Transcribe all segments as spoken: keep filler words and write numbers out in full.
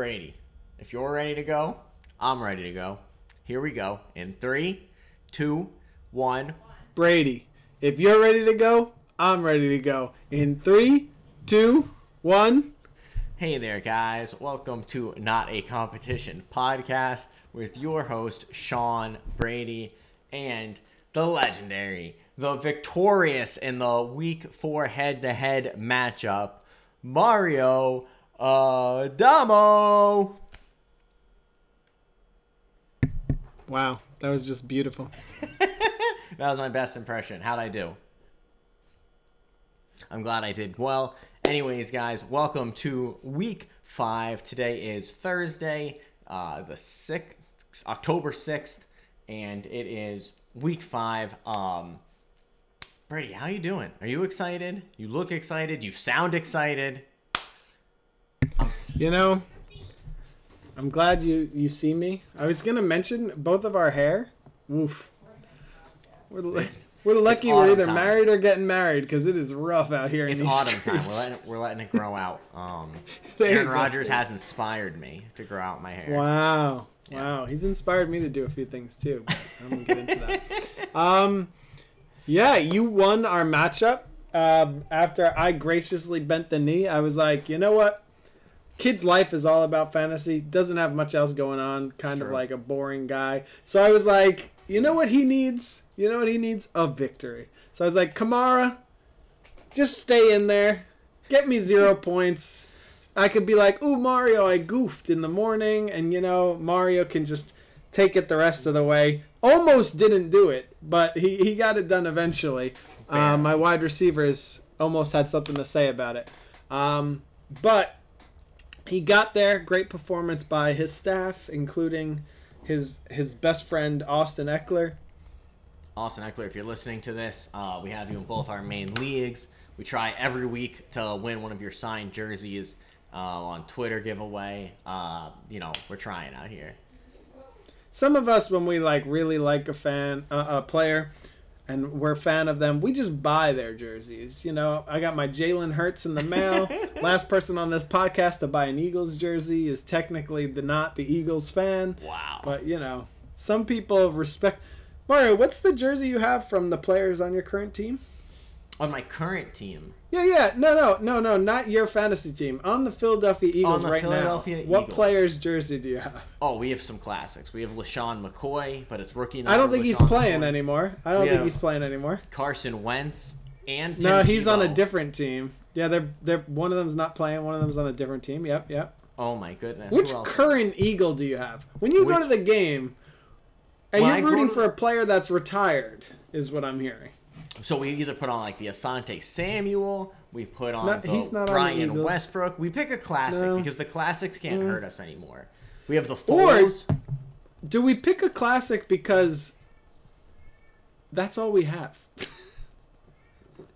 Brady, if you're ready to go, I'm ready to go. Here we go. In three, two, one. Brady, if you're ready to go, I'm ready to go. In three, two, one. Hey there, guys. Welcome to Not a Competition podcast with your host, Sean Brady, and the legendary, the victorious in the week four head-to-head matchup, Mario Adamo. Wow, that was just beautiful. That was my best impression. How'd I do? I'm glad I did well. Anyways, guys, welcome to week five. Today is Thursday, uh, the sixth, October sixth, and it is week five. Um, Brady, how you doing? Are you excited? You look excited. You sound excited. I'm... You know, I'm glad you, you see me. I was going to mention both of our hair. Oof. We're like... We're lucky we're either time. married or getting married because it is rough out here in it's these autumn streets. time. We're letting, we're letting it grow out. Um, Aaron Rodgers has inspired me to grow out my hair. Wow. Yeah. Wow. He's inspired me to do a few things too. But I'm going to get into that. Um, yeah, you won our matchup. Uh, after I graciously bent the knee, I was like, you know what? Kid's life is all about fantasy. Doesn't have much else going on. Kind of like a boring guy. So I was like... You know what he needs? You know what he needs? A victory. So I was like, Kamara, just stay in there. Get me zero points. I could be like, ooh, Mario, I goofed in the morning. And, you know, Mario can just take it the rest of the way. Almost didn't do it, but he, he got it done eventually. Uh, my wide receivers almost had something to say about it. Um, but he got there. Great performance by his staff, including... His his best friend, Austin Ekeler. Austin Ekeler, if you're listening to this, uh, we have you in both our main leagues. We try every week to win one of your signed jerseys uh, on Twitter giveaway. Uh, you know, we're trying out here. Some of us, when we like really like a fan, uh, a player, and we're a fan of them, we just buy their jerseys. You know, I got my Jalen Hurts in the mail. Last person on this podcast to buy an Eagles jersey is technically the, not the Eagles fan. Wow. But, you know, some people respect... Mario, what's the jersey you have from the players on your current team? On my current team? Yeah, yeah. No, no, no, no. Not your fantasy team. On the Philadelphia Eagles right now. Eagles. What player's jersey do you have? Oh, we have some classics. We have LaShawn McCoy, but it's rookie number. I don't think LaShawn he's playing McCoy. anymore. I don't we think he's playing anymore. Carson Wentz and Tim No, he's Tebow. on a different team. Yeah, they're they're one of them's not playing. One of them's on a different team. Yep, yep. Oh my goodness. Which current Eagle do you have? When you Which... go to the game, and when you're rooting to... for a player that's retired, is what I'm hearing. So we either put on like the Asante Samuel, we put on not, the he's not Brian on the Westbrook. We pick a classic no. because the classics can't no. hurt us anymore. We have the fours. Or do we pick a classic because that's all we have?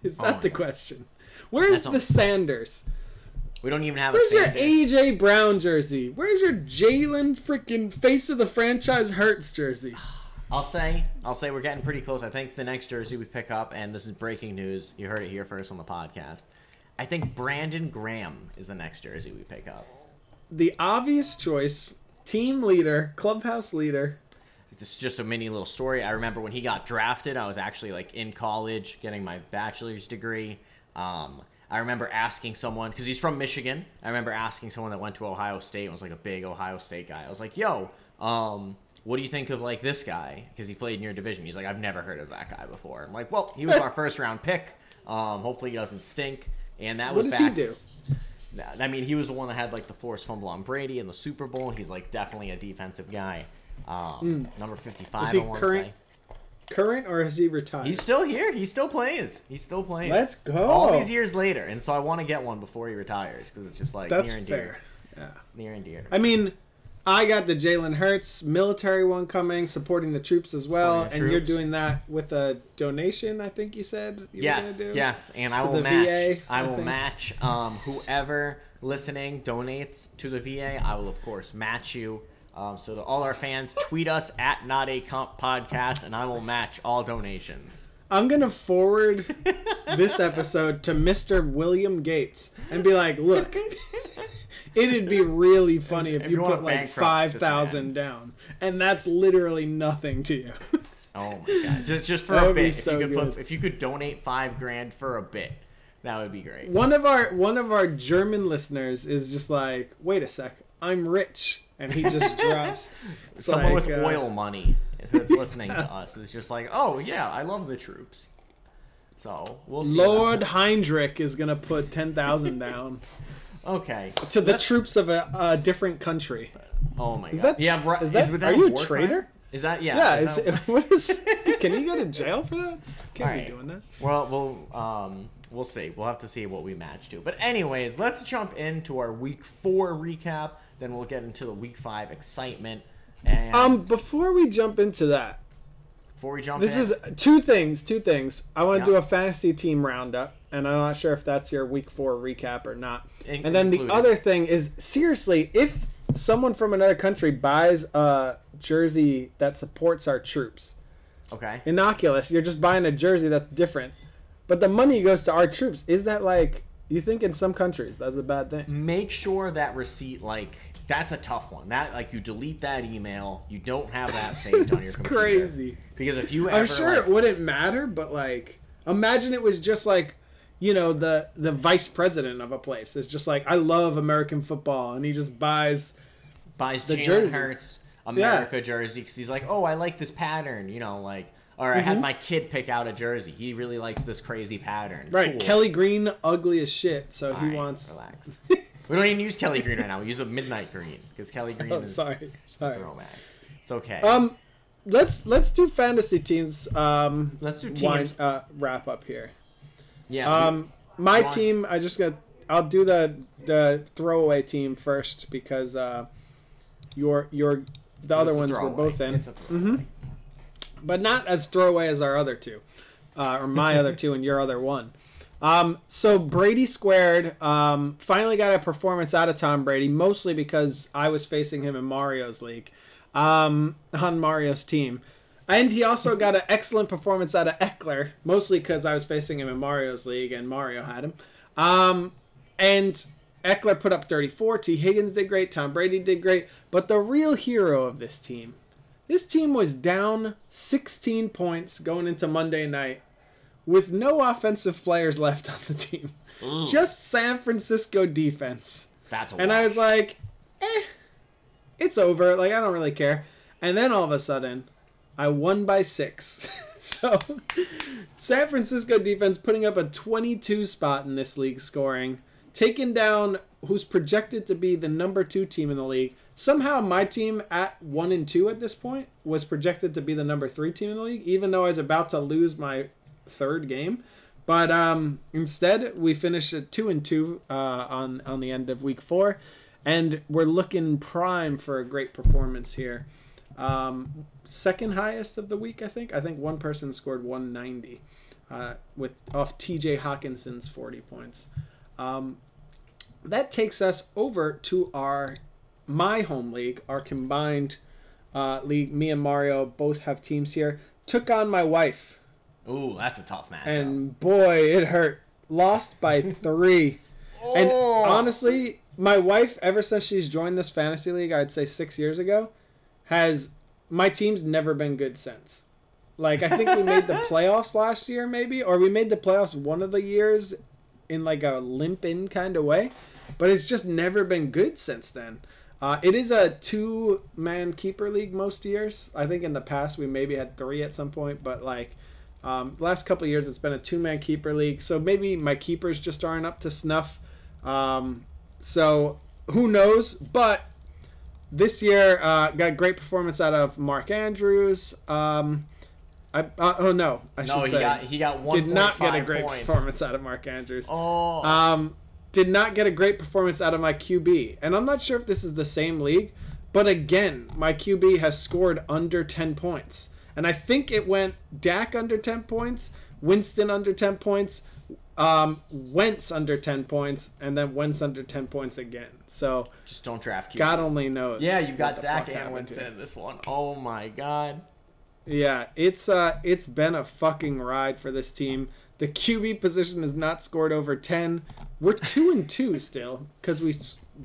Is that oh, the no. question? Where's that's the all... Sanders? We don't even have Where's a Sanders. Where's your A J. Brown jersey? Where's your Jalen freaking face of the franchise Hurts jersey? I'll say, I'll say we're getting pretty close. I think the next jersey we pick up, and this is breaking news. You heard it here first on the podcast. I think Brandon Graham is the next jersey we pick up. The obvious choice, team leader, clubhouse leader. This is just a mini little story. I remember when he got drafted, I was actually like in college getting my bachelor's degree. Um, I remember asking someone, because he's from Michigan. I remember asking someone that went to Ohio State and was like a big Ohio State guy. I was like, yo, um... what do you think of, like, this guy? Because he played in your division. He's like, I've never heard of that guy before. I'm like, well, he was our first-round pick. Um, hopefully he doesn't stink. And that was back... What does he do? I mean, he was the one that had, like, the forced fumble on Brady in the Super Bowl. He's, like, definitely a defensive guy. Um, mm. Number fifty-five, I want to say. Current, or is he retired? He's still here. He still plays. He's still playing. Let's go. All these years later. And so I want to get one before he retires because it's just, like, That's near and fair. dear. Yeah. Near and dear. I mean... I got the Jalen Hurts military one coming, supporting the troops as well, and troops. You're doing that with a donation. I think you said. You yes, were do, yes, and I will match. V A, I, I will think. match um, whoever listening donates to the V A. I will of course match you. Um, so to all our fans, tweet us at Not a Comp Podcast, and I will match all donations. I'm gonna forward this episode to Mister William Gates and be like, look. It'd be really funny if, if you, you put like five thousand down, and that's literally nothing to you. Oh my god! Just just for that a bit, if, so you could put, if you could donate five grand for a bit, that would be great. One of our one of our German listeners is just like, wait a sec, I'm rich, and he just drops someone like, with uh, oil money that's listening yeah. to us is just like, oh yeah, I love the troops. So we'll see. Lord Heinrich is gonna put ten thousand down. Okay. To the that's... troops of a, a different country. Oh my god! Is that, yeah, right. is that, is that are you a traitor? Crime? Is that yeah? Yeah. Is is, that... What is? Can he go to jail for that? Can't right. be doing that. Well, we'll um, we'll see. We'll have to see what we match to. But anyways, let's jump into our week four recap. Then we'll get into the week five excitement. And um, before we jump into that, before we jump, this in... is two things. Two things. I want to yeah. do a fantasy team roundup, and I'm not sure if that's your week four recap or not. In- and then included. The other thing is, seriously, if someone from another country buys a jersey that supports our troops. Okay. Innocuous. You're just buying a jersey that's different. But the money goes to our troops. Is that like, you think in some countries that's a bad thing? Make sure that receipt, like, that's a tough one. That, like, you delete that email. You don't have that saved on your computer. It's crazy. Because if you ever, I'm sure like, it wouldn't matter, but, like, imagine it was just, like, you know, the, the vice president of a place is just like, I love American football. And he just buys buys the Jalen Hurts America yeah. jersey because he's like, oh, I like this pattern. You know, like, or mm-hmm. I had my kid pick out a jersey. He really likes this crazy pattern. Right. Cool. Kelly Green, ugly as shit. So all he right, wants. Relax. We don't even use Kelly Green right now. We use a midnight green because Kelly Green oh, is sorry. Sorry. Throwback. It's okay. Um, let's let's do fantasy teams. Um, let's do teams. Wind, uh, wrap up here. Yeah. Um, my want... team. I just got. I'll do the the throwaway team first because uh, your your the other ones were both in, mm-hmm. but not as throwaway as our other two, uh, or my other two and your other one. Um, so Brady squared. Um, finally got a performance out of Tom Brady, mostly because I was facing him in Mario's league, um, on Mario's team. And he also got an excellent performance out of Ekeler, mostly because I was facing him in Mario's league and Mario had him. Um, and Ekeler put up thirty-four. T. Higgins did great. Tom Brady did great. But the real hero of this team, this team was down sixteen points going into Monday night with no offensive players left on the team. Ooh. Just San Francisco defense. That's a and watch. I was like, eh, it's over. Like, I don't really care. And then all of a sudden, I won by six. So San Francisco defense putting up a twenty-two spot in this league scoring, taking down who's projected to be the number two team in the league. Somehow my team at one and two at this point was projected to be the number three team in the league, even though I was about to lose my third game. But um, instead, we finished at two and two uh, on, on the end of week four, and we're looking prime for a great performance here. Um, second highest of the week, I think. I think one person scored one ninety uh, with off T J Hawkinson's forty points. Um, that takes us over to our my home league, our combined uh, league. Me and Mario both have teams here. Took on my wife. Ooh, that's a tough match. And boy, it hurt. Lost by three. Oh. And honestly, my wife, ever since she's joined this fantasy league, I'd say six years ago, has my team's never been good since. Like, I think we made the playoffs last year, maybe, or we made the playoffs one of the years in like a limp in kind of way, but it's just never been good since then. Uh, it is a two man keeper league most years. I think in the past we maybe had three at some point, but like um, last couple of years it's been a two man keeper league. So maybe my keepers just aren't up to snuff. Um, so who knows? But this year, uh, got great performance out of Mark Andrews. Um, I uh, oh no, I should no, he say got, he got one. Did not get a great points. performance out of Mark Andrews. Oh, um, did not get a great performance out of my Q B, and I'm not sure if this is the same league, but again, my Q B has scored under ten points, and I think it went Dak under ten points, Winston under ten points, um, Wentz under ten points, and then Wentz under ten points again. So just don't draft Q B. God only knows. Yeah, you got Dak and Winston in this one. Oh my god. Yeah, it's uh, it's been a fucking ride for this team. The Q B position has not scored over ten. We're two and two still because we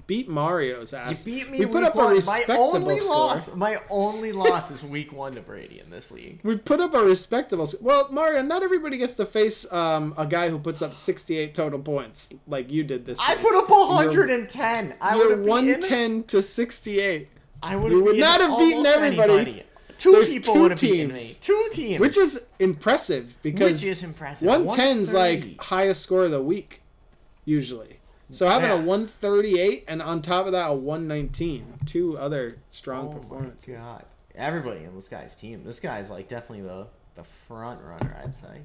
beat Mario's ass. You beat me. We put up one. a respectable my only score. Loss, my only loss is week one to Brady in this league. We put up a respectable score. Well, Mario, not everybody gets to face um, a guy who puts up sixty-eight total points like you did this I week. I put up one hundred ten. You're, I would have one ten to sixty-eight. I would have. You would not have beaten everybody. Anybody. Two There's people two would have teams. beaten me. Two teams. Which is impressive because Which is impressive. one ten's like highest score of the week usually. So having yeah. a one thirty-eight and on top of that a one nineteen, two other strong oh performances. My God, everybody in this guy's team. This guy's like definitely the the front runner, I'd say.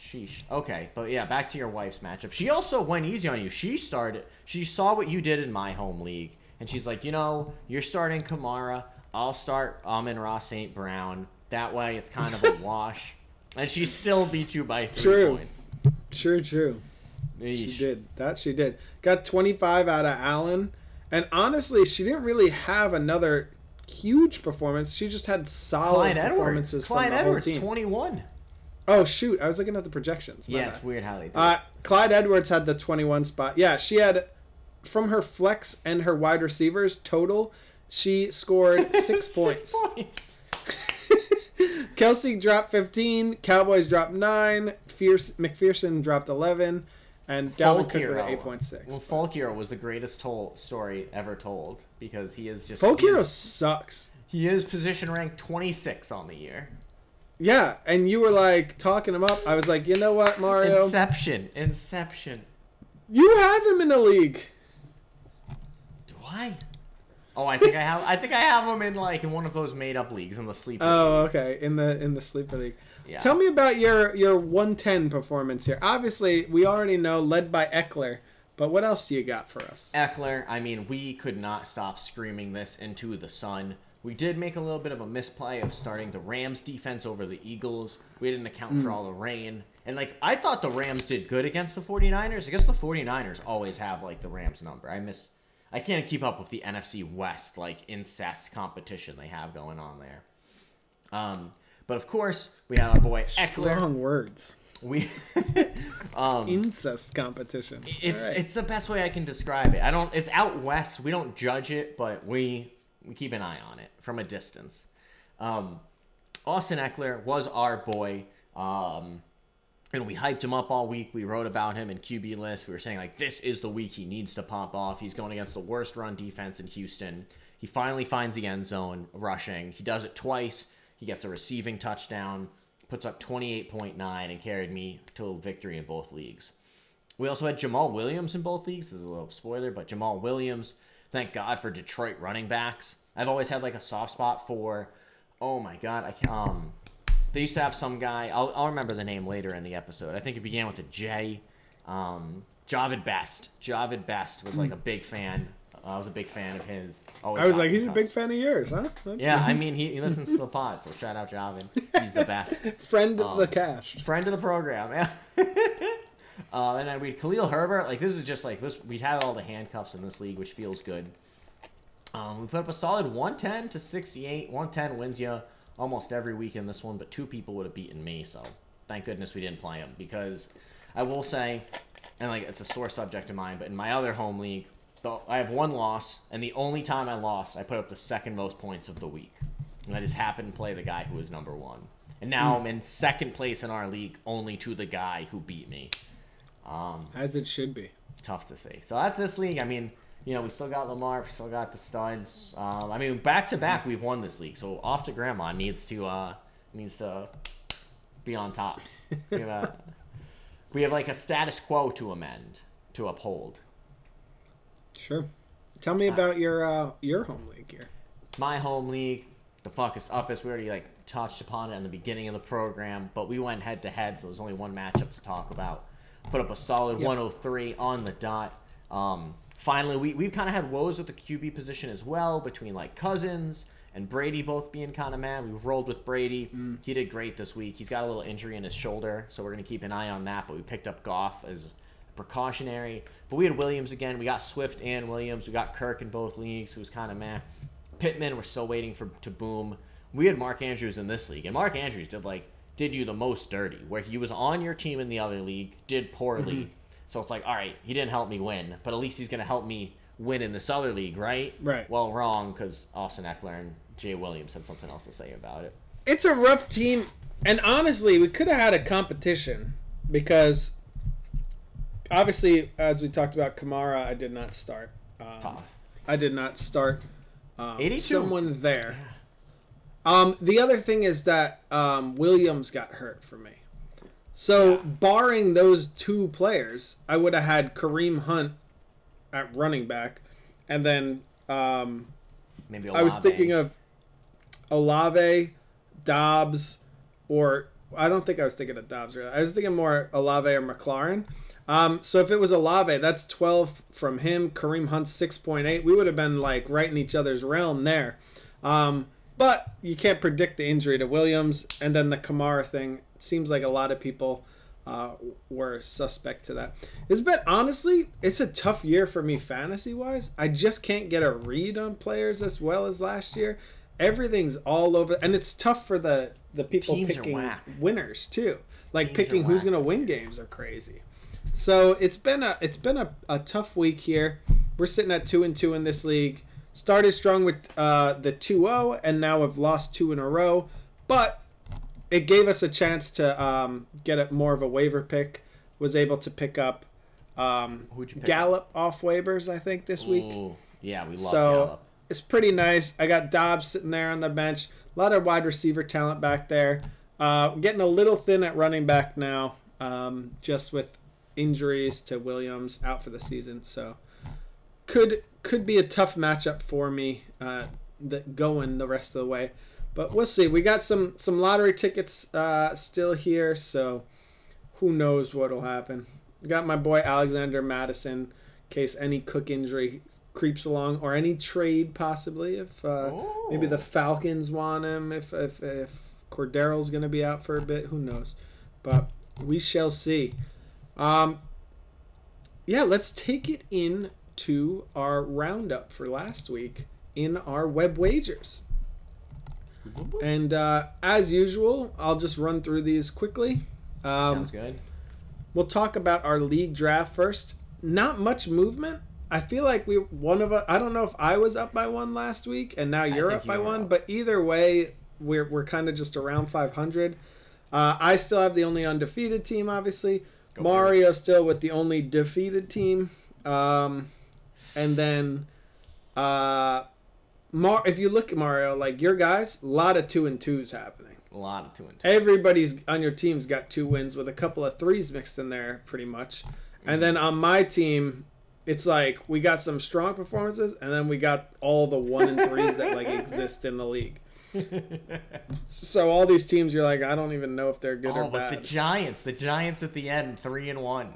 Sheesh. Okay, but yeah, back to your wife's matchup. She also went easy on you. She started. She saw what you did in my home league, and she's like, you know, you're starting Kamara. I'll start Amon-Ra Saint Brown. That way, it's kind of a wash. And she still beat you by three true. points. True. True. True. She did. That she did. Got twenty-five out of Allen. And honestly, she didn't really have another huge performance. She just had solid Clyde performances Edwards. from Clyde the Edwards, whole team. Clyde Edwards, twenty-one. Oh, shoot. I was looking at the projections. My yeah, bad. It's weird how they do uh, it. Clyde Edwards had the twenty-one spot. Yeah, she had, from her flex and her wide receivers total, she scored six, six points. Six points. Kelce dropped fifteen. Cowboys dropped nine. Fierce, McPherson dropped eleven. And Dalvin Cook with eight point six. Well, Folk Hero was the greatest toll story ever told because he is just... Folk Hero is, sucks. He is position ranked twenty-six on the year. Yeah, and you were like talking him up. I was like, you know what, Mario? Inception. Inception. You have him in the league. Do I? Oh, I think I have I think I have him in like in one of those made up leagues in the sleeper Oh, leagues. okay. In the in the sleeper league. Yeah. Tell me about your, your one ten performance here. Obviously, we already know, led by Ekeler, but what else do you got for us? Ekeler, I mean, we could not stop screaming this into the sun. We did make a little bit of a misplay of starting the Rams defense over the Eagles. We didn't account mm. for all the rain. And, like, I thought the Rams did good against the 49ers. I guess the 49ers always have, like, the Rams number. I miss I can't keep up with the N F C West, like, incest competition they have going on there. Um... But of course, we had our boy Ekeler. Strong words. We um, incest competition. It's right. It's the best way I can describe it. I don't. It's out west. We don't judge it, but we we keep an eye on it from a distance. Um, Austin Ekeler was our boy, um, and we hyped him up all week. We wrote about him in Q B List. We were saying like, this is the week he needs to pop off. He's going against the worst run defense in Houston. He finally finds the end zone rushing. He does it twice. He gets a receiving touchdown, puts up twenty-eight point nine, and carried me to victory in both leagues. We also had Jamal Williams in both leagues. This is a little spoiler, but Jamal Williams, thank God for Detroit running backs. I've always had like a soft spot for, oh my God, I can't, um, they used to have some guy, I'll, I'll remember the name later in the episode. I think it began with a J. Um, Javid Best. Javid Best was like a big fan. I was a big fan of his. Always I was like, he's a big fan of yours, huh? That's yeah, I mean, he, he listens to the pod, so shout out Javin. He's the best. Friend of um, the cast. Friend of the program, yeah. uh, and then we had Khalil Herbert. Like, this is just like, this. We had all the handcuffs in this league, which feels good. Um, we put up a solid one ten to sixty-eight. one ten wins you almost every week in this one, but two people would have beaten me, so thank goodness we didn't play him. Because I will say, and like it's a sore subject of mine, but in my other home league, I have one loss, and the only time I lost, I put up the second most points of the week. And I just happened to play the guy who was number one. And now mm. I'm in second place in our league, only to the guy who beat me. Um, As it should be. Tough to say. So that's this league. I mean, you know, we still got Lamar. We still got the studs. Um, I mean, back-to-back, we've won this league. So off to Grandma needs to uh, needs to be on top. We have, a, we have, like, a status quo to amend, to uphold. Sure. Tell me about your uh, your home league here. My home league, the fuck is up as we already like touched upon it in the beginning of the program, but we went head to head, so there's only one matchup to talk about. Put up a solid yep. one oh three on the dot. Um, finally, we we've kind of had woes with the Q B position as well, between like Cousins and Brady both being kind of mad. We rolled with Brady. Mm. He did great this week. He's got a little injury in his shoulder, so we're gonna keep an eye on that. But we picked up Goff as precautionary, but we had Williams again. We got Swift and Williams. We got Kirk in both leagues, who's kind of meh. Pittman, we're still waiting for to boom. We had Mark Andrews in this league, and Mark Andrews did like did you the most dirty, where he was on your team in the other league, did poorly, So it's like, all right, he didn't help me win, but at least he's going to help me win in this other league, right? Right. Well, wrong, because Austin Ekeler and Jay Williams had something else to say about it. It's a rough team, and honestly, we could have had a competition because, obviously, as we talked about, Kamara, I did not start. Um, Tough. I did not start um, someone there. Yeah. Um, the other thing is that um, Williams got hurt for me. So, yeah. barring those two players, I would have had Kareem Hunt at running back. And then um, maybe Olave. I was thinking of Olave, Dobbs, or I don't think I was thinking of Dobbs. Really. I was thinking more Olave or McLaurin. Um, so if it was Olave, that's twelve from him. Kareem Hunt, six point eight. We would have been like right in each other's realm there. Um, but you can't predict the injury to Williams. And then the Kamara thing. It seems like a lot of people uh, were suspect to that. It's been, honestly, it's a tough year for me fantasy-wise. I just can't get a read on players as well as last year. Everything's all over. And it's tough for the, the people teams picking winners, too. Like teams picking who's going to win games are crazy. So it's been a it's been a, a tough week here. We're sitting at two and two in this league. Started strong with uh, the two oh, and now have lost two in a row. But it gave us a chance to um, get a, more of a waiver pick. Was able to pick up um, pick Gallup up? off waivers, I think, this Ooh, week. Yeah, we love so Gallup. It's pretty nice. I got Dobbs sitting there on the bench. A lot of wide receiver talent back there. Uh, getting a little thin at running back now, um, just with injuries to Williams out for the season, so could could be a tough matchup for me uh that going the rest of the way, but we'll see. We got some some lottery tickets uh still here, so who knows what'll happen. Got my boy Alexander Madison in case any Cook injury creeps along, or any trade possibly if uh oh. maybe the Falcons want him, if if if Cordero's gonna be out for a bit, who knows, but we shall see. Um, yeah, let's take it in to our roundup for last week in our web wagers. And uh, as usual, I'll just run through these quickly. Um, Sounds good. We'll talk about our league draft first. Not much movement. I feel like we one of us, I don't know if I was up by one last week and now you're up by one, but either way, we're we're kind of just around five hundred. Uh, I still have the only undefeated team, obviously. Go Mario ahead. Still with the only defeated team. Um, and then uh, Mar- if you look at Mario, like your guys, a lot of two and twos happening. A lot of two and twos. Everybody's on your team's got two wins with a couple of threes mixed in there pretty much. And then on my team, it's like we got some strong performances and then we got all the one and threes that like exist in the league. So all these teams, you're like, I don't even know if they're good oh, or bad. Oh, but the Giants, the Giants at the end, three and one.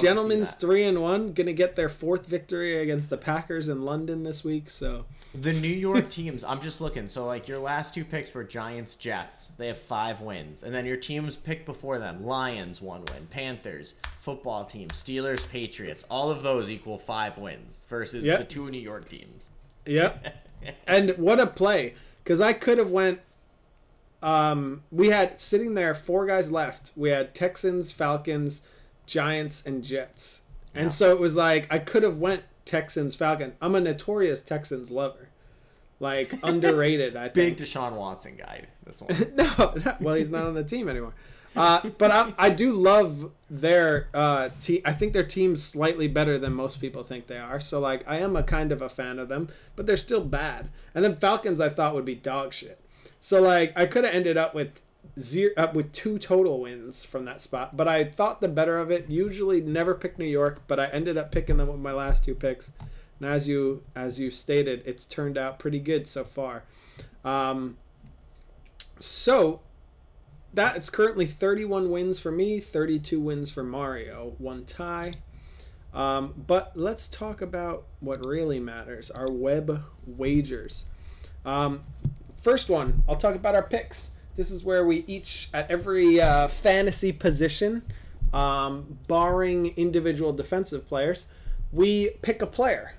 Gentlemen's three and one, gonna get their fourth victory against the Packers in London this week. So the New York teams, I'm just looking. So like your last two picks were Giants, Jets. They have five wins, and then your teams picked before them: Lions, one win; Panthers, football team; Steelers, Patriots. All of those equal five wins versus yep. the two New York teams. Yep. And what a play! Because I could have went, um, we had sitting there four guys left. We had Texans, Falcons, Giants, and Jets, and yeah. so it was like I could have went Texans, Falcons. I'm a notorious Texans lover, like underrated. I think. Big Deshaun Watson guy. This one. no, not, well he's not on the team anymore. Uh, but I, I do love their uh, team. I think their team's slightly better than most people think they are. So, like, I am a kind of a fan of them, but they're still bad. And then Falcons, I thought, would be dog shit. So, like, I could have ended up with zero, up with two total wins from that spot. But I thought the better of it. Usually never pick New York, but I ended up picking them with my last two picks. And as you as you stated, it's turned out pretty good so far. Um, so... That it's currently thirty-one wins for me, thirty-two wins for Mario, one tie. Um, but let's talk about what really matters, our web wagers. Um, first one, I'll talk about our picks. This is where we each, at every uh, fantasy position, um, barring individual defensive players, we pick a player.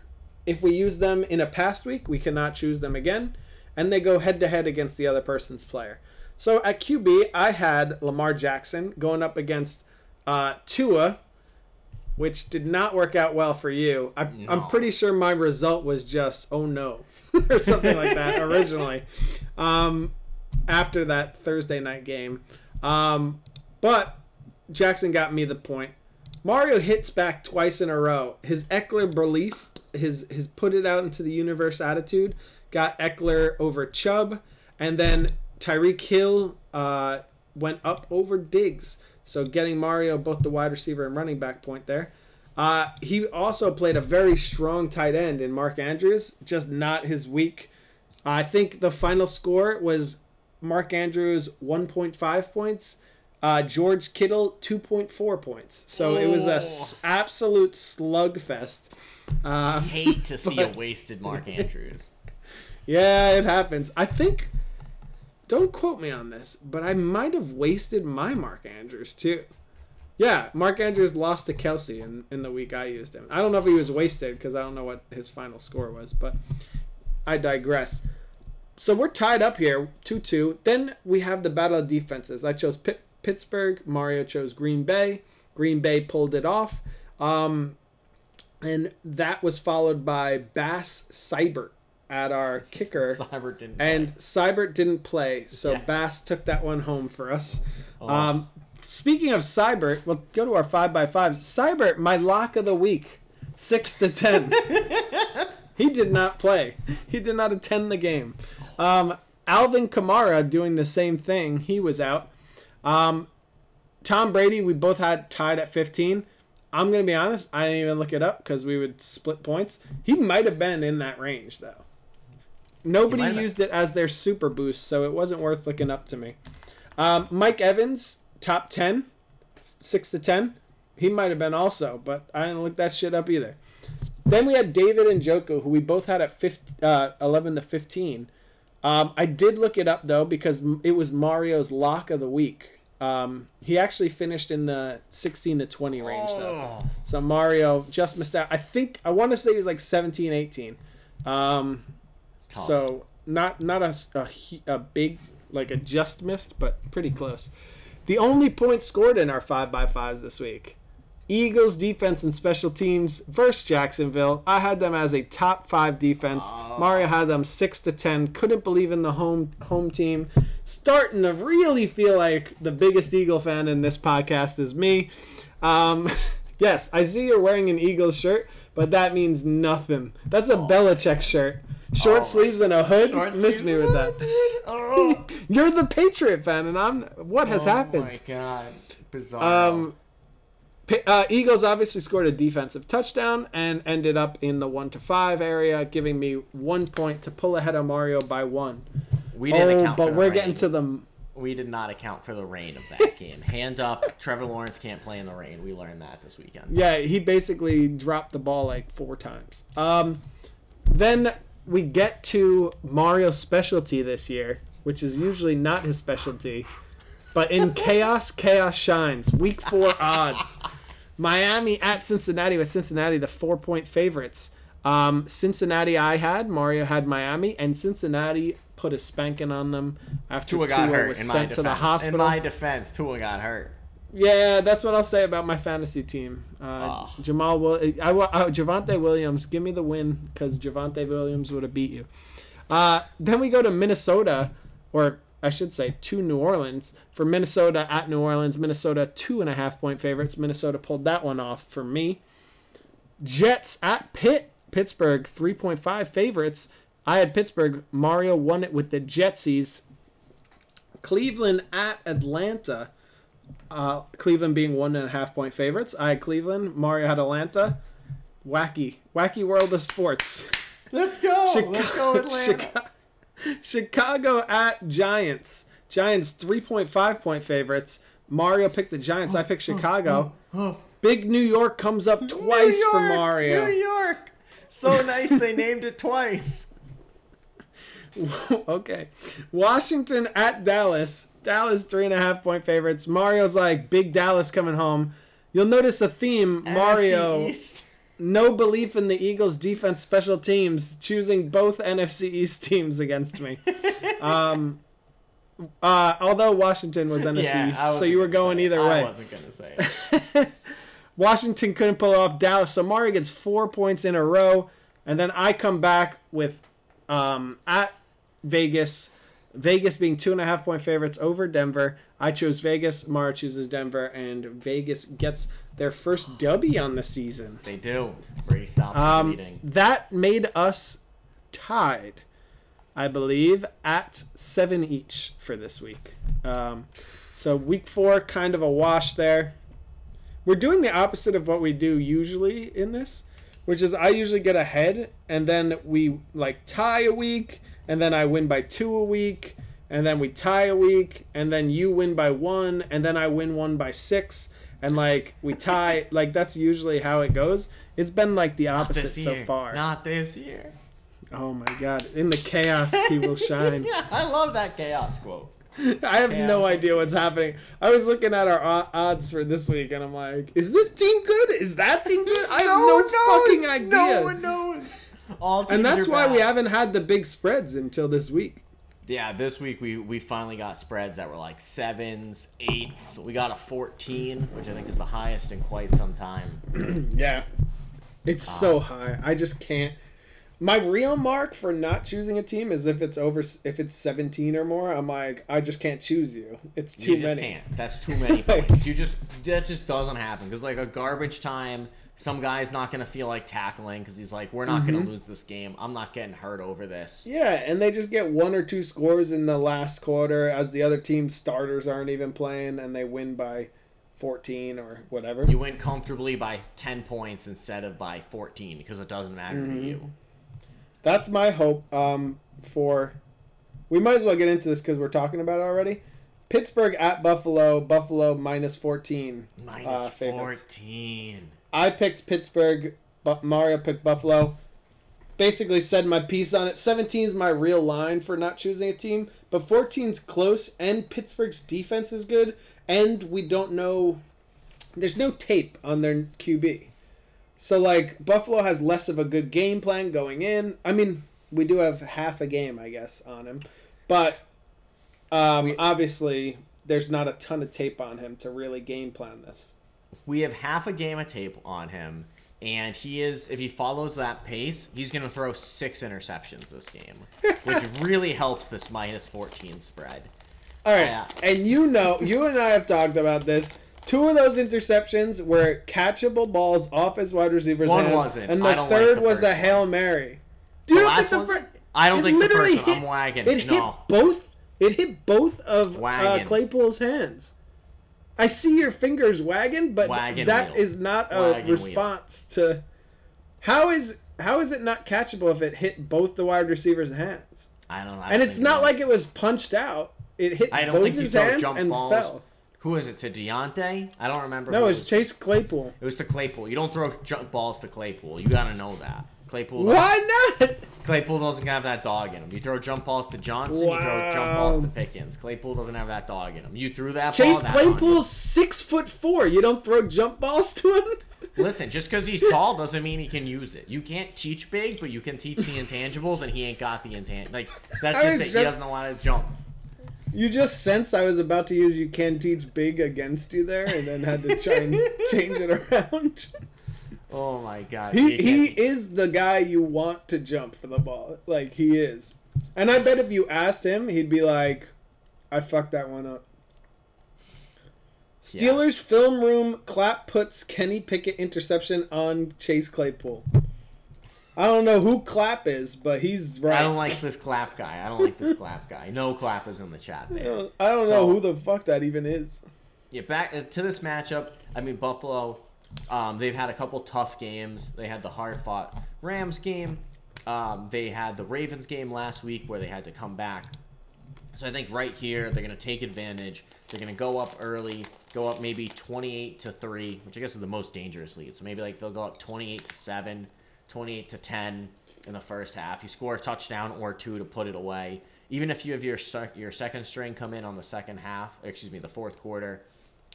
If we use them in a past week, we cannot choose them again, and they go head-to-head against the other person's player. So at Q B, I had Lamar Jackson going up against uh, Tua, which did not work out well for you. I, no. I'm pretty sure my result was just, oh no, or something like that originally, um, after that Thursday night game. Um, but Jackson got me the point. Mario hits back twice in a row. His Ekeler belief, his his put it out into the universe attitude, got Ekeler over Chubb. And then Tyreek Hill uh, went up over Diggs. So getting Mario both the wide receiver and running back point there. Uh, he also played a very strong tight end in Mark Andrews, just not his week. I think the final score was Mark Andrews one point five points, uh, George Kittle two point four points. So oh. it was a s- absolute slugfest. Uh, I hate to see but... a wasted Mark Andrews. Yeah, it happens. I think, don't quote me on this, but I might have wasted my Mark Andrews too. Yeah, Mark Andrews lost to Kelce in, in the week I used him. I don't know if he was wasted because I don't know what his final score was, but I digress. So we're tied up here, two two. Then we have the battle of defenses. I chose Pitt, Pittsburgh. Mario chose Green Bay. Green Bay pulled it off. Um, and that was followed by Bass Seibert at our kicker. Seibert didn't and play. Seibert didn't play, so yeah. Bass took that one home for us. Oh. Um, speaking of Seibert, we'll go to our five by fives. Seibert, my lock of the week, six to ten. He did not play. He did not attend the game. Um, Alvin Kamara doing the same thing. He was out. Um, Tom Brady, we both had tied at fifteen. I'm going to be honest, I didn't even look it up because we would split points. He might have been in that range, though. Nobody used it as their super boost, so it wasn't worth looking up to me. Um, Mike Evans, top ten, six to ten. He might have been also, but I didn't look that shit up either. Then we had David and Njoku, who we both had at eleven to fifteen. Um, I did look it up, though, because it was Mario's lock of the week. Um, he actually finished in the sixteen to twenty range, though. Oh. So Mario just missed out. I think, I want to say he was like seventeen, eighteen. Um... Top. So not not a, a, a big, like a just missed, but pretty close. The only point scored in our five by fives this week, Eagles defense and special teams versus Jacksonville. I had them as a top five defense. Oh. Mario had them six to ten. Couldn't believe in the home home team. Starting to really feel like the biggest Eagle fan in this podcast is me. Um, yes, I see you're wearing an Eagles shirt, but that means nothing. That's a oh. Belichick shirt. Short oh, sleeves and a hood? Miss me with that. Oh. You're the Patriot fan, and I'm... What has oh happened? Oh, my God. Bizarre. Um, uh, Eagles obviously scored a defensive touchdown and ended up in the one to five area, giving me one point to pull ahead of Mario by one. We didn't oh, account for the rain. But we're getting to the... We did not account for the rain of that game. Hand up, Trevor Lawrence can't play in the rain. We learned that this weekend. Yeah, he basically dropped the ball like four times. Um, then... We get to Mario's specialty this year, which is usually not his specialty. But in chaos, chaos shines. Week four odds. Miami at Cincinnati, with Cincinnati the four-point favorites. Um, Cincinnati I had. Mario had Miami. And Cincinnati put a spanking on them after Tua, got Tua hurt was in sent my to the hospital. In my defense, Tua got hurt. Yeah, that's what I'll say about my fantasy team. Uh, oh. Jamal, Will- I, I, Javonte Williams, give me the win because Javonte Williams would have beat you. Uh, then we go to Minnesota, or I should say to New Orleans. For Minnesota at New Orleans, Minnesota two and a half point favorites. Minnesota pulled that one off for me. Jets at Pitt, Pittsburgh three point five favorites. I had Pittsburgh. Mario won it with the Jetsies. Cleveland at Atlanta. Uh, Cleveland being one and a half point favorites. I had Cleveland. Mario had Atlanta. Wacky. Wacky world of sports. Let's go. Chicago, Let's go Atlanta. Chicago, Chicago at Giants. Giants three point five point favorites. Mario picked the Giants. Oh, I picked Chicago. Oh, oh, oh. Big New York comes up twice New York, for Mario. New York. So nice they named it twice. Okay. Washington at Dallas. Dallas three and a half point favorites. Mario's like, big Dallas coming home. You'll notice a theme. Mario, N F C East. No belief in the Eagles defense, special teams, choosing both N F C East teams against me. um, uh, although Washington was N F C yeah, East, so you were going either way. I wasn't going to say it. Washington couldn't pull off Dallas. So Mario gets four points in a row. And then I come back with um, at Vegas. Vegas being two and a half point favorites over Denver. I chose Vegas. Mario chooses Denver. And Vegas gets their first W on the season. They do. Brady stops um, leading. That made us tied, I believe, at seven each for this week. Um, so week four, kind of a wash there. We're doing the opposite of what we do usually in this, which is I usually get ahead, and then we like tie a week, and then I win by two a week, and then we tie a week, and then you win by one, and then I win one by six, and like we tie. Like that's usually how it goes. It's been like the opposite so far. Not this year. Oh my God! In the chaos, he will shine. Yeah, I love that chaos quote. I have chaos. No idea what's happening. I was looking at our odds for this week, and I'm like, "Is this team good? Is that team good? I have no, no fucking idea. No one knows." All teams and that's are why bad. We haven't had the big spreads until this week. Yeah, this week we we finally got spreads that were like sevens, eights. We got a fourteen, which I think is the highest in quite some time. Yeah, it's um, so high. I just can't. My real mark for not choosing a team is if it's over, if it's seventeen or more. I'm like, I just can't choose you. It's too many. You just many. Can't. That's too many points. You just that just doesn't happen because like a garbage time, some guy's not gonna feel like tackling because he's like, we're not mm-hmm. gonna lose this game. I'm not getting hurt over this. Yeah, and they just get one or two scores in the last quarter as the other team's starters aren't even playing, and they win by fourteen or whatever. You win comfortably by ten points instead of by fourteen because it doesn't matter mm-hmm. to you. That's my hope um, for... We might as well get into this because we're talking about it already. Pittsburgh at Buffalo. Buffalo minus fourteen. Minus uh, fourteen. I picked Pittsburgh. But Mario picked Buffalo. Basically said my piece on it. seventeen is my real line for not choosing a team. But fourteen's close, and Pittsburgh's defense is good. And we don't know... There's no tape on their Q B. So, like, Buffalo has less of a good game plan going in. I mean, we do have half a game, I guess, on him. But, um, we, obviously, there's not a ton of tape on him to really game plan this. We have half a game of tape on him. And he is, if he follows that pace, he's going to throw six interceptions this game. Which really helps this minus fourteen spread. All right. Uh, and you know, you and I have talked about this. Two of those interceptions were catchable balls off his wide receiver's one hands. One wasn't. And the I don't third like the was a Hail Mary. Do you the don't think the first... I don't think the first hit, one. I'm wagging. It no. hit both. It hit both of uh, Claypool's hands. I see your fingers wagging, but wagon that wheel. Is not a wagon response wheel. To... How is how is it not catchable if it hit both the wide receiver's hands? I don't know. And it's not it like it was punched out. It hit I don't both think his hands jump and balls. Fell. Who is it, to Deontay? I don't remember. No, it was Chase Claypool. It was to Claypool. You don't throw jump balls to Claypool. You got to know that. Claypool. Why not? Claypool doesn't have that dog in him. You throw jump balls to Johnson. Wow. You throw jump balls to Pickens. Claypool doesn't have that dog in him. You threw that Chase ball. Chase Claypool's six foot four. You don't throw jump balls to him? Listen, just because he's tall doesn't mean he can use it. You can't teach big, but you can teach the intangibles, and he ain't got the intangibles. Like, that's just that just... he doesn't want to jump. You just sensed I was about to use "you can teach big" against you there, and then had to try and change it around. Oh my God! He he is the guy you want to jump for the ball, like he is. And I bet if you asked him, he'd be like, "I fucked that one up." Steelers yeah. film room clap puts Kenny Pickett interception on Chase Claypool. I don't know who Clap is, but he's right. I don't like this Clap guy. I don't like this Clap guy. No Clap is in the chat there. I don't so, know who the fuck that even is. Yeah, back to this matchup. I mean, Buffalo, um, they've had a couple tough games. They had the hard-fought Rams game. Um, they had the Ravens game last week where they had to come back. So I think right here they're going to take advantage. They're going to go up early, go up maybe twenty-eight to three, which I guess is the most dangerous lead. So maybe like they'll go up twenty-eight to seven. twenty-eight to ten in the first half. You score a touchdown or two to put it away. Even if you have your sec- your second string come in on the second half, or excuse me, the fourth quarter,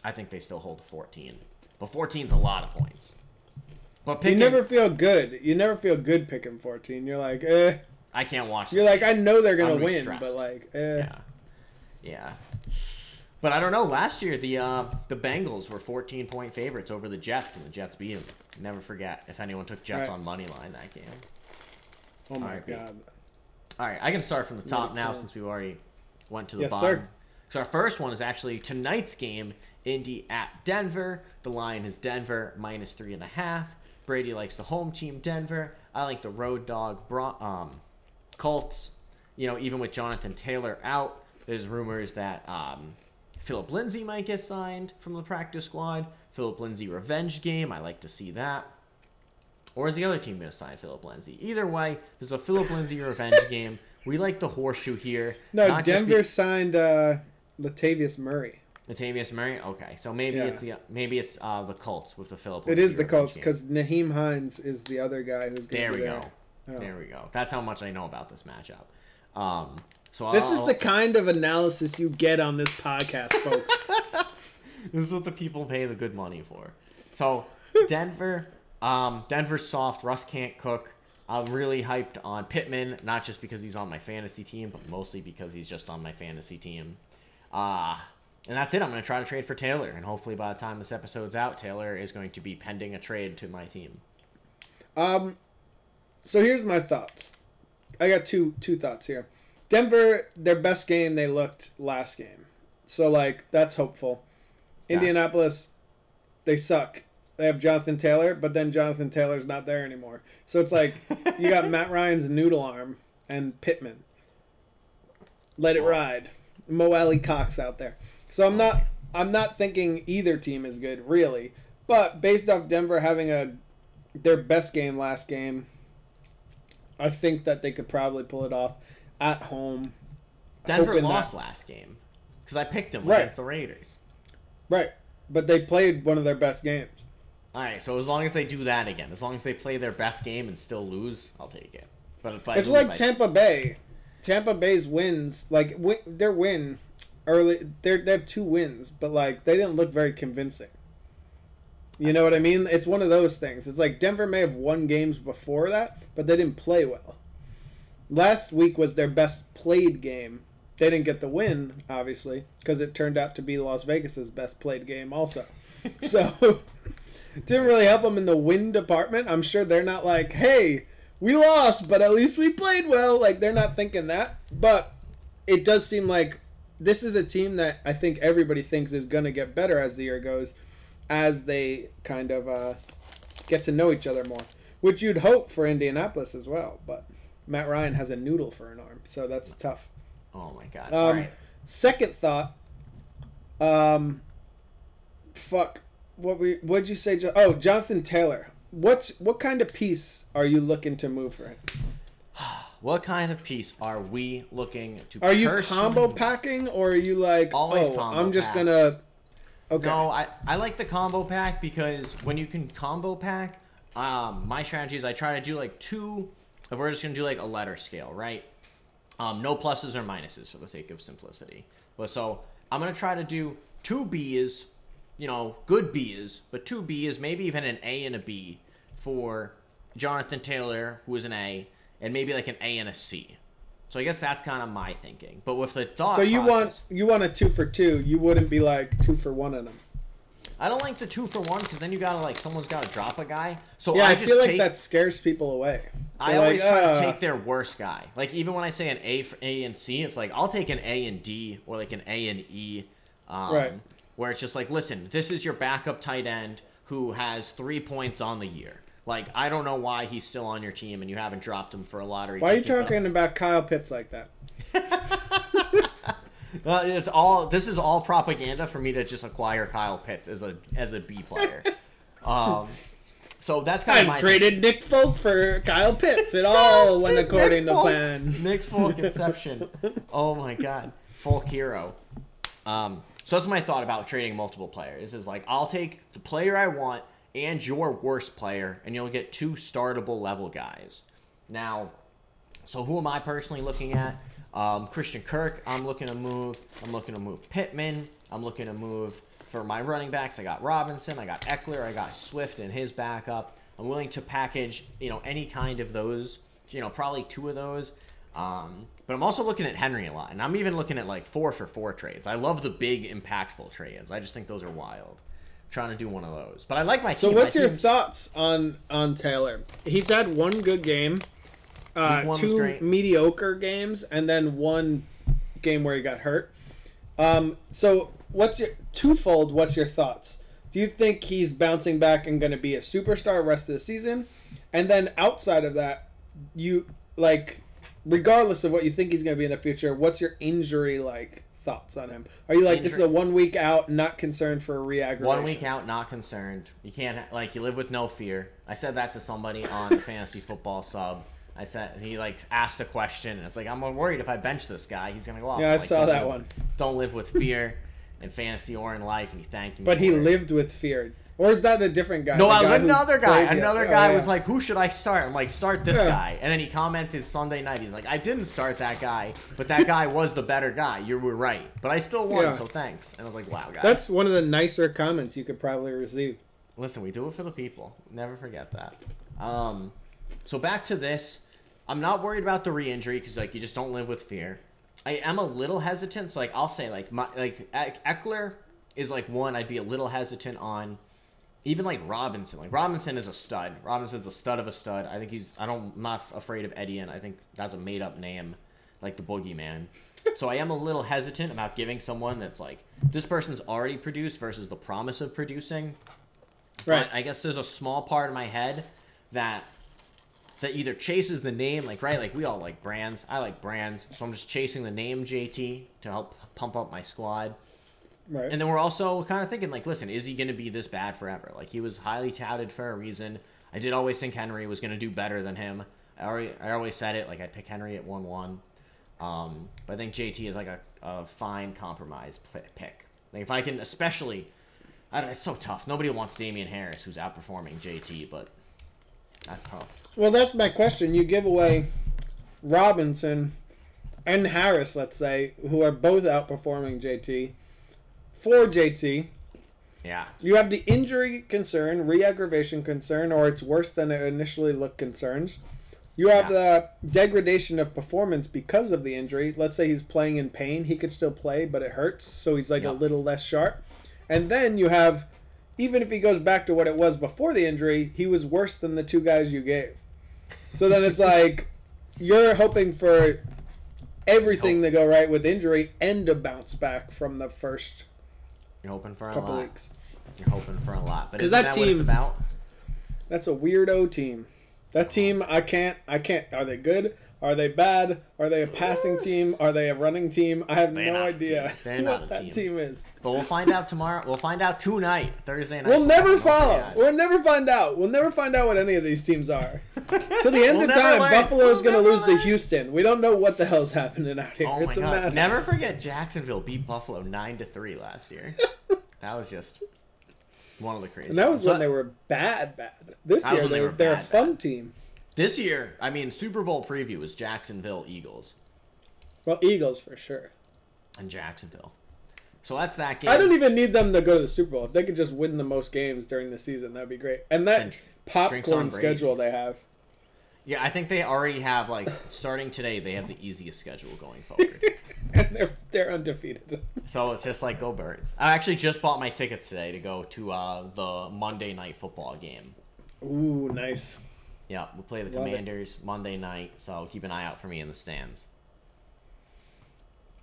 I think they still hold fourteen. But fourteen's a lot of points. But picking, you never feel good. You never feel good picking fourteen. You're like, eh. I can't watch this. You're like, game. I know they're going to win, stressed. But like, eh. Yeah. Yeah. But I don't know. Last year, the uh, the Bengals were fourteen-point favorites over the Jets, and the Jets beat them. Never forget if anyone took Jets right. on money line that game. Oh, my R I P. God. All right, I can start from the top really now cool. since we've already went to the yes, bottom. Yes, sir. So our first one is actually tonight's game, Indy at Denver. The line is Denver minus three and a half. Brady likes the home team, Denver. I like the road dog, Bron- um, Colts. You know, even with Jonathan Taylor out, there's rumors that um, Phillip Lindsay might get signed from the practice squad. Phillip Lindsay revenge game. I like to see that. Or is the other team going to sign Phillip Lindsay? Either way, there's a Phillip Lindsay revenge game. We like the horseshoe here. No, Not Denver be- signed uh, Latavius Murray. Latavius Murray? Okay. So maybe yeah. it's the maybe it's uh, the Colts with the Phillip Lindsay. It is the Colts because Naheem Hines is the other guy who's going to be there. There we go. Oh. There we go. That's how much I know about this matchup. Um, so This I'll, is the kind of analysis you get on this podcast, folks. This is what the people pay the good money for. So Denver... Um, Denver's soft. Russ can't cook. I'm really hyped on Pittman, not just because he's on my fantasy team, but mostly because he's just on my fantasy team. Uh, and that's it. I'm going to try to trade for Taylor, and hopefully by the time this episode's out, Taylor is going to be pending a trade to my team. Um, so here's my thoughts. I got two two thoughts here. Denver, their best game they looked last game. So, like, that's hopeful. Yeah. Indianapolis, they suck. They have Jonathan Taylor, but then Jonathan Taylor's not there anymore. So it's like you got Matt Ryan's noodle arm and Pittman. Let it ride. Mo Alley Cox out there. So I'm not I'm not thinking either team is good, really. But based off Denver having a their best game last game, I think that they could probably pull it off at home. Denver lost that. last game because I picked them right. against the Raiders. Right. But they played one of their best games. All right, so as long as they do that again, as long as they play their best game and still lose, I'll take it. But if I it's lose, like I... Tampa Bay. Tampa Bay's wins, like win, their win early, they they have two wins, but like they didn't look very convincing. You That's know what I mean? It's one of those things. It's like Denver may have won games before that, but they didn't play well. Last week was their best played game. They didn't get the win, obviously, because it turned out to be Las Vegas's best played game also. So... Didn't really help them in the win department. I'm sure they're not like, hey, we lost, but at least we played well. Like, they're not thinking that. But it does seem like this is a team that I think everybody thinks is going to get better as the year goes, as they kind of uh, get to know each other more, which you'd hope for Indianapolis as well. But Matt Ryan has a noodle for an arm, so that's tough. Oh, my God. Um, All right. Second thought, um, fuck. What we what'd you say? Oh, Jonathan Taylor. What's what kind of piece are you looking to move for him? What kind of piece are we looking to? Are you combo packing, or are you like? Always oh, combo I'm just pack. gonna. Okay. No, I I like the combo pack because when you can combo pack, um, my strategy is I try to do like two. If we're just gonna do like a letter scale, right? Um, no pluses or minuses for the sake of simplicity. But so I'm gonna try to do two B's. You know, good B's, but two B's, maybe even an A and a B for Jonathan Taylor, who is an A, and maybe like an A and a C. So I guess that's kind of my thinking. But with the thought, so you process, want you want a two for two. You wouldn't be like two for one in them. I don't like the two for one because then you gotta like someone's gotta drop a guy. So yeah, I, I just feel like take, that scares people away. They're I always like, try uh, to take their worst guy. Like even when I say an A for A and C, it's like I'll take an A and D or like an A and E. Um, right. Where it's just like, listen, this is your backup tight end who has three points on the year. Like, I don't know why he's still on your team and you haven't dropped him for a lottery. Why are you talking up. about Kyle Pitts like that? Well, it's all this is all propaganda for me to just acquire Kyle Pitts as a as a B player. um, so that's kind of my. I traded Nick Folk for Kyle Pitts. It all went according Nick to Folk. plan. Nick Folk inception. Oh my God, Folk hero. Um. So that's my thought about trading multiple players is like, I'll take the player I want and your worst player, and you'll get two startable level guys. Now, so who am I personally looking at? Um, Christian Kirk, I'm looking to move. I'm looking to move Pittman. I'm looking to move for my running backs. I got Robinson. I got Ekeler. I got Swift and his backup. I'm willing to package, you know, any kind of those, you know, probably two of those. Um, but I'm also looking at Henry a lot, and I'm even looking at like four for four trades. I love the big, impactful trades. I just think those are wild. I'm trying to do one of those, but I like my team. So, what's my your team... thoughts on on Taylor? He's had one good game, uh, two mediocre games, and then one game where he got hurt. Um, so, what's your twofold? What's your thoughts? Do you think he's bouncing back and going to be a superstar rest of the season? And then outside of that, you like. Regardless of what you think he's going to be in the future, what's your injury-like thoughts on him? Are you like, injury. This is a one week out, not concerned for a re-aggravation? One week out, not concerned. You can't, like, you live with no fear. I said that to somebody on Fantasy Football Sub. I said, he, like, asked a question, and it's like, I'm worried if I bench this guy, he's going to go off. Yeah, I like, saw that live, one. Don't live with fear in fantasy or in life, and he thanked me. But he it. lived with fear. Or is that a different guy? No, I was another guy. Another guy was like, who should I start? I'm like, start this guy. And then he commented Sunday night. He's like, I didn't start that guy, but that guy was the better guy. You were right. But I still won, yeah. so thanks. And I was like, wow, guys. That's one of the nicer comments you could probably receive. Listen, we do it for the people. Never forget that. Um, so back to this. I'm not worried about the re-injury because, like, you just don't live with fear. I am a little hesitant. So, like, I'll say, like, my, like Ekeler is, like, one I'd be a little hesitant on. Even like Robinson, like Robinson is a stud. Robinson's a stud of a stud. I think he's. I don't. I'm not afraid of Etienne. I think that's a made up name, like the boogeyman. So I am a little hesitant about giving someone that's like this person's already produced versus the promise of producing. Right. But I guess there's a small part of my head that that either chases the name, like right, like we all like brands. I like brands, so I'm just chasing the name J T to help pump up my squad. Right. And then we're also kind of thinking, like, listen, is he going to be this bad forever? Like, he was highly touted for a reason. I did always think Henry was going to do better than him. I, already, I always said it. Like, I'd pick Henry at one one. Um, but I think J T is, like, a, a fine compromise pick. Like, if I can especially – I don't, it's so tough. Nobody wants Damian Harris, who's outperforming J T, but that's tough. Well, that's my question. You give away Robinson and Harris, let's say, who are both outperforming J T – for J T, yeah, you have the injury concern, re-aggravation concern, or it's worse than it initially looked concerns. You have yeah. the degradation of performance because of the injury. Let's say he's playing in pain. He could still play, but it hurts, so he's like yep. a little less sharp. And then you have, even if he goes back to what it was before the injury, he was worse than the two guys you gave. So then it's like you're hoping for everything to go right with injury and a bounce back from the first You're hoping for a Couple lot. Weeks. You're hoping for a lot, but is that, that team, what it's about? That's a weirdo team. That team, I can't, I can't. Are they good? Are they bad? Are they a passing team? Are they a running team? I have They're no idea what that team. team is. But we'll find out tomorrow. We'll find out tonight, Thursday night. We'll never follow. We'll never find out. We'll never find out what any of these teams are. To the end we'll of time, learn. Buffalo we'll is going to lose learn. to Houston. We don't know what the hell's happening out here. Oh it's my God. Madness. Never forget Jacksonville beat Buffalo nine to three last year. That was just one of the craziest. And that was ones. when but, they were bad, bad. This year, they, they were bad, they're a fun bad. team. This year, I mean, Super Bowl preview was Jacksonville Eagles. Well, Eagles for sure. And Jacksonville. So that's that game. I don't even need them to go to the Super Bowl. If they could just win the most games during the season, that would be great. And that and popcorn schedule they have. Yeah, I think they already have, like, starting today, they have the easiest schedule going forward. And they're, they're undefeated. So it's just like, go Birds. I actually just bought my tickets today to go to uh, the Monday Night Football game. Ooh, nice. Yeah, we'll play the Love Commanders it. Monday night, so keep an eye out for me in the stands.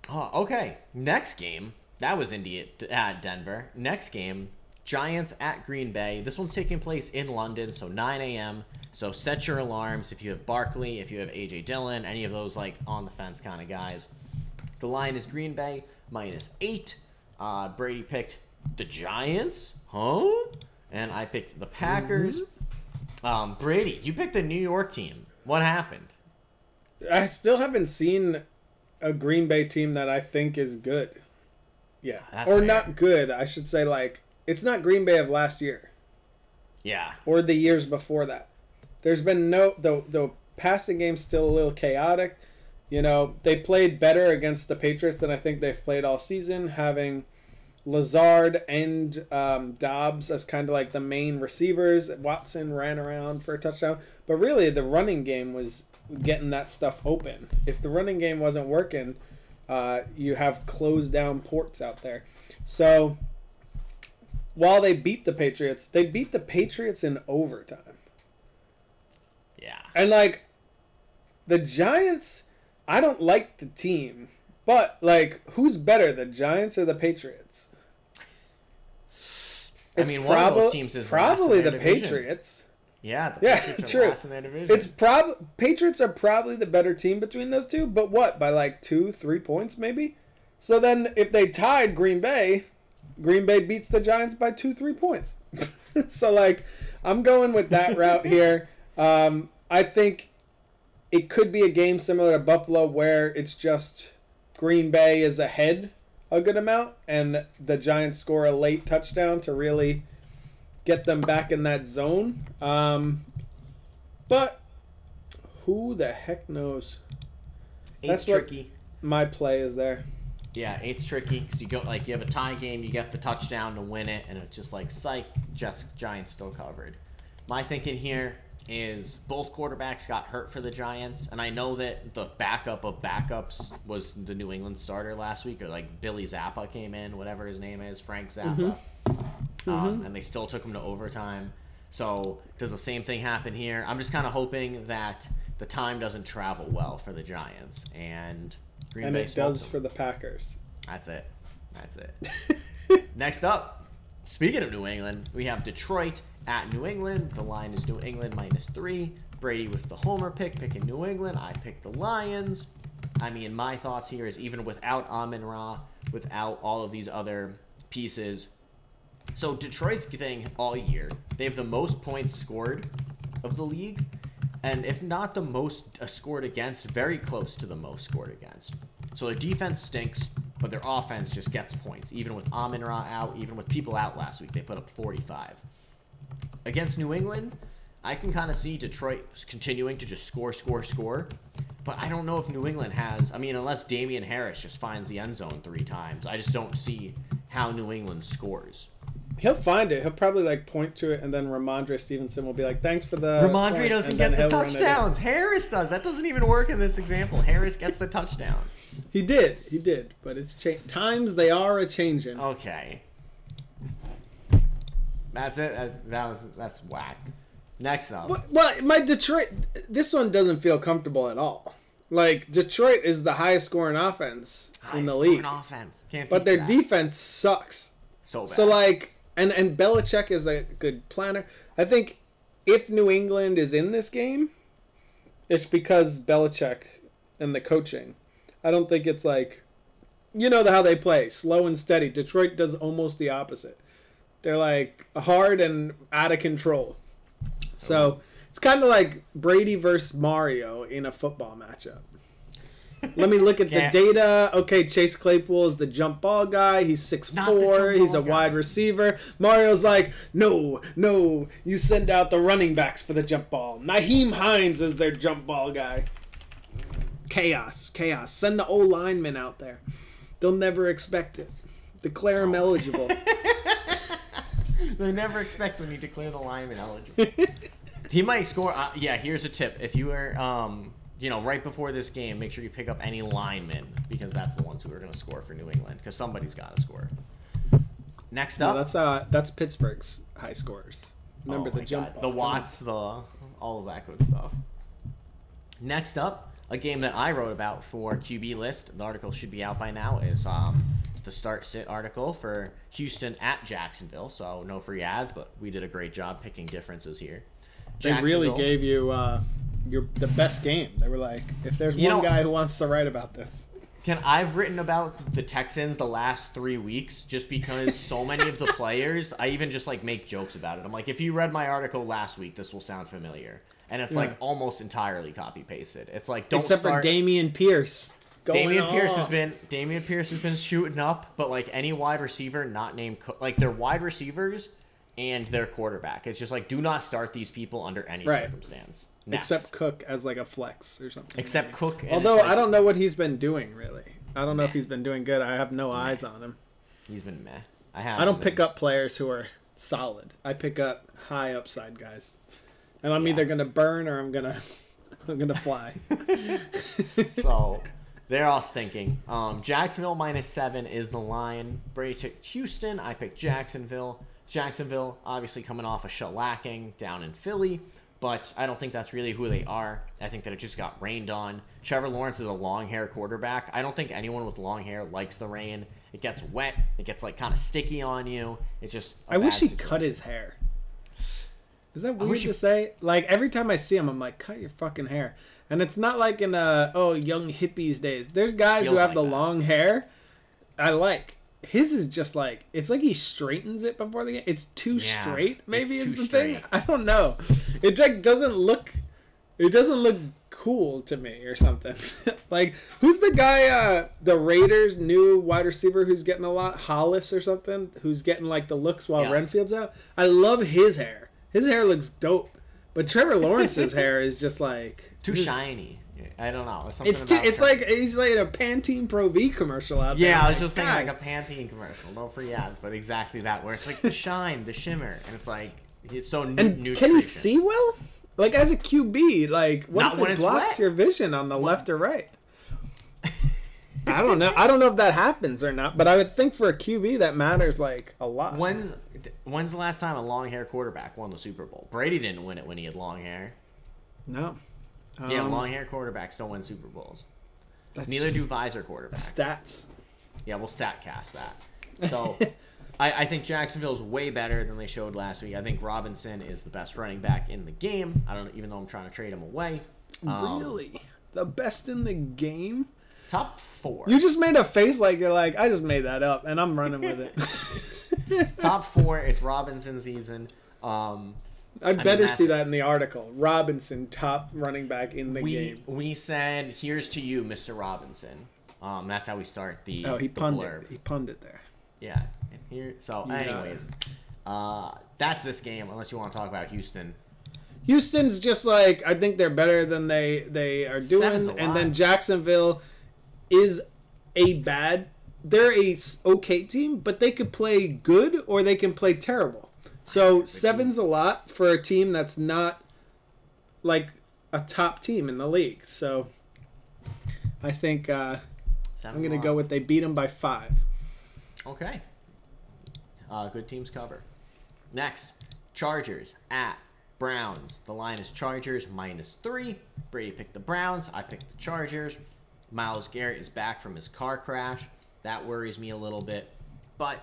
Oh, okay. Next game. That was Indy at Denver. Next game, Giants at Green Bay. This one's taking place in London, so nine a.m. So set your alarms if you have Barkley, if you have A J Dillon, any of those like on-the-fence kind of guys. The line is Green Bay, minus eight. Uh, Brady picked the Giants, huh? And I picked the Packers. Mm-hmm. Um, Brady, you picked the New York team. What happened? I still haven't seen a Green Bay team that I think is good. Yeah. That's or fair. Not good. I should say, like, it's not Green Bay of last year. Yeah. Or the years before that. There's been no... The, the passing game's still a little chaotic. You know, they played better against the Patriots than I think they've played all season, having Lazard and um, Dobbs as kind of like the main receivers. Watson ran around for a touchdown. But really, the running game was getting that stuff open. If the running game wasn't working, uh, you have closed down ports out there. So while they beat the Patriots, they beat the Patriots in overtime. Yeah. And, like, the Giants, I don't like the team. But, like, who's better, the Giants or the Patriots? It's I mean, proba- one of those teams is probably the division. Patriots. Yeah, the yeah, Patriots are true. Last in their division. It's prob- Patriots are probably the better team between those two, but what, by like two, three points maybe? So then if they tied Green Bay, Green Bay beats the Giants by two, three points. So, like, I'm going with that route here. Um, I think it could be a game similar to Buffalo where it's just Green Bay is ahead a good amount, and the Giants score a late touchdown to really get them back in that zone. Um, but who the heck knows? That's tricky. My play is there. Yeah, eight's tricky because you go like you have a tie game, you get the touchdown to win it, and it's just like psych. Jets, Giants still covered. My thinking here is both quarterbacks got hurt for the Giants, and I know that the backup of backups was the New England starter last week, or like Billy Zappa came in, whatever his name is, Frank Zappa, mm-hmm. Um, mm-hmm. and they still took him to overtime. So does the same thing happen here? I'm just kind of hoping that the time doesn't travel well for the Giants, and Green and Bay it does them. For the Packers. That's it. That's it. Next up, speaking of New England, we have Detroit at New England. The line is New England minus three. Brady with the homer pick, picking New England. I picked the Lions. I mean, my thoughts here is even without Amon-Ra, without all of these other pieces. So Detroit's thing all year, they have the most points scored of the league, and if not the most scored against, very close to the most scored against. So their defense stinks, but their offense just gets points. Even with Amon-Ra out, even with people out last week, they put up forty-five. Against New England, I can kind of see Detroit continuing to just score, score, score. But I don't know if New England has... I mean, unless Damian Harris just finds the end zone three times, I just don't see how New England scores. He'll find it. He'll probably, like, point to it, and then Ramondre Stevenson will be like, thanks for the... Ramondre point. Doesn't get the touchdowns. Harris does. That doesn't even work in this example. Harris gets the touchdowns. He did. He did. But it's cha- times they are a-changing. Okay. That's it. That's, that was that's whack. Next up. Well, well, my Detroit. This one doesn't feel comfortable at all. Like Detroit is the highest scoring offense highest in the league. Scoring offense. Can't but their that. defense sucks. So bad. So like, and and Belichick is a good planner. I think if New England is in this game, it's because Belichick and the coaching. I don't think it's like, you know, the, how they play slow and steady. Detroit does almost the opposite. They're, like, hard and out of control. So, it's kind of like Brady versus Mario in a football matchup. Let me look at the data. Okay, Chase Claypool is the jump ball guy. He's six foot four. He's a guy. wide receiver. Mario's like, no, no, you send out the running backs for the jump ball. Naheem Hines is their jump ball guy. Chaos, chaos. Send the O-linemen out there. They'll never expect it. Declare them oh. eligible. They never expect when you declare the lineman eligible. He might score. Uh, yeah, here's a tip. If you are, um, you know, right before this game, make sure you pick up any linemen because that's the ones who are going to score for New England because somebody's got to score. Next up. No, that's uh, that's Pittsburgh's high scorers. Remember oh the jump ball. The Watts, the all of that good stuff. Next up, a game that I wrote about for Q B List. The article should be out by now is... um. the start-sit article for Houston at Jacksonville, so no free ads, but we did a great job picking differences here. They really gave you uh, your the best game. They were like, if there's you one know, guy who wants to write about this. Ken, I've written about the Texans the last three weeks just because so many of the players, I even just like make jokes about it. I'm like, if you read my article last week, this will sound familiar. And it's yeah. like almost entirely copy-pasted. It's like, don't Except start... for Dameon Pierce. Dameon Pierce has been Dameon Pierce has been shooting up, but like any wide receiver not named Cook, like their wide receivers and their quarterback. It's just like do not start these people under any right. circumstance. Next. Except Cook as like a flex or something. Except like. Cook. Although like, I don't know what he's been doing really. I don't know meh. if he's been doing good. I have no meh. eyes on him. He's been meh. I have. I don't been. pick up players who are solid. I pick up high upside guys, and I'm yeah. either gonna burn or I'm gonna I'm going to fly. So they're all stinking. Um, Jacksonville minus seven is the line. Brady took Houston. I picked Jacksonville. Jacksonville obviously coming off a shellacking down in Philly, but I don't think that's really who they are. I think that it just got rained on. Trevor Lawrence is a long hair quarterback. I don't think anyone with long hair likes the rain. It gets wet. It gets like kind of sticky on you. It's just a I wish he situation. Cut his hair. Is that weird to you... say? Like, every time I see him, I'm like, cut your fucking hair. And it's not like in, uh, oh, young hippies days. There's guys Feels who have like the that. long hair I like. His is just like, it's like he straightens it before the game. It's too yeah, straight, maybe is the straight. thing. I don't know. It like doesn't look, it doesn't look cool to me or something. Like, who's the guy, uh, the Raiders' new wide receiver who's getting a lot, Hollis or something, who's getting like the looks while yeah. Renfield's out? I love his hair. His hair looks dope. But Trevor Lawrence's hair is just like... Too shiny. I don't know. It's it's, too, it's like he's like in a Pantene Pro V commercial out there. Yeah, I was like, just God. thinking like a Pantene commercial. No free ads, but exactly that. Where it's like the shine, the shimmer. And it's like, it's so new. And nutrition. Can he see well? Like as a Q B, like what Not if when it blocks wet? your vision on the what? left or right? I don't know. I don't know if that happens or not, but I would think for a Q B that matters like a lot. When's when's the last time a long hair quarterback won the Super Bowl? Brady didn't win it when he had long hair. No. Um, yeah, long hair quarterbacks don't win Super Bowls. Neither do visor quarterbacks. Stats. Yeah, we'll stat cast that. So I, I think Jacksonville's way better than they showed last week. I think Robinson is the best running back in the game. I don't even though I'm trying to trade him away. Um, really? The best in the game? Top four. You just made a face like you're like, I just made that up, and I'm running with it. Top four. It's Robinson season. Um, I'd I better mean, see that in the article. Robinson, top running back in the we, game. We said, here's to you, Mister Robinson. Um, that's how we start the Oh, he the punned blurb. It. He punned it there. Yeah. And here. So, yeah. anyways, uh, that's this game, unless you want to talk about Houston. Houston's just like, I think they're better than they, they are doing. And then Jacksonville... is a bad they're a okay team, but they could play good or they can play terrible. So seven's a lot for a team that's not like a top team in the league. So I think uh I'm gonna go with they beat them by five. Okay. Uh good teams cover. Next, Chargers at Browns. The line is Chargers minus three. Brady picked the Browns, I picked the Chargers. Myles Garrett is back from his car crash. That worries me a little bit. But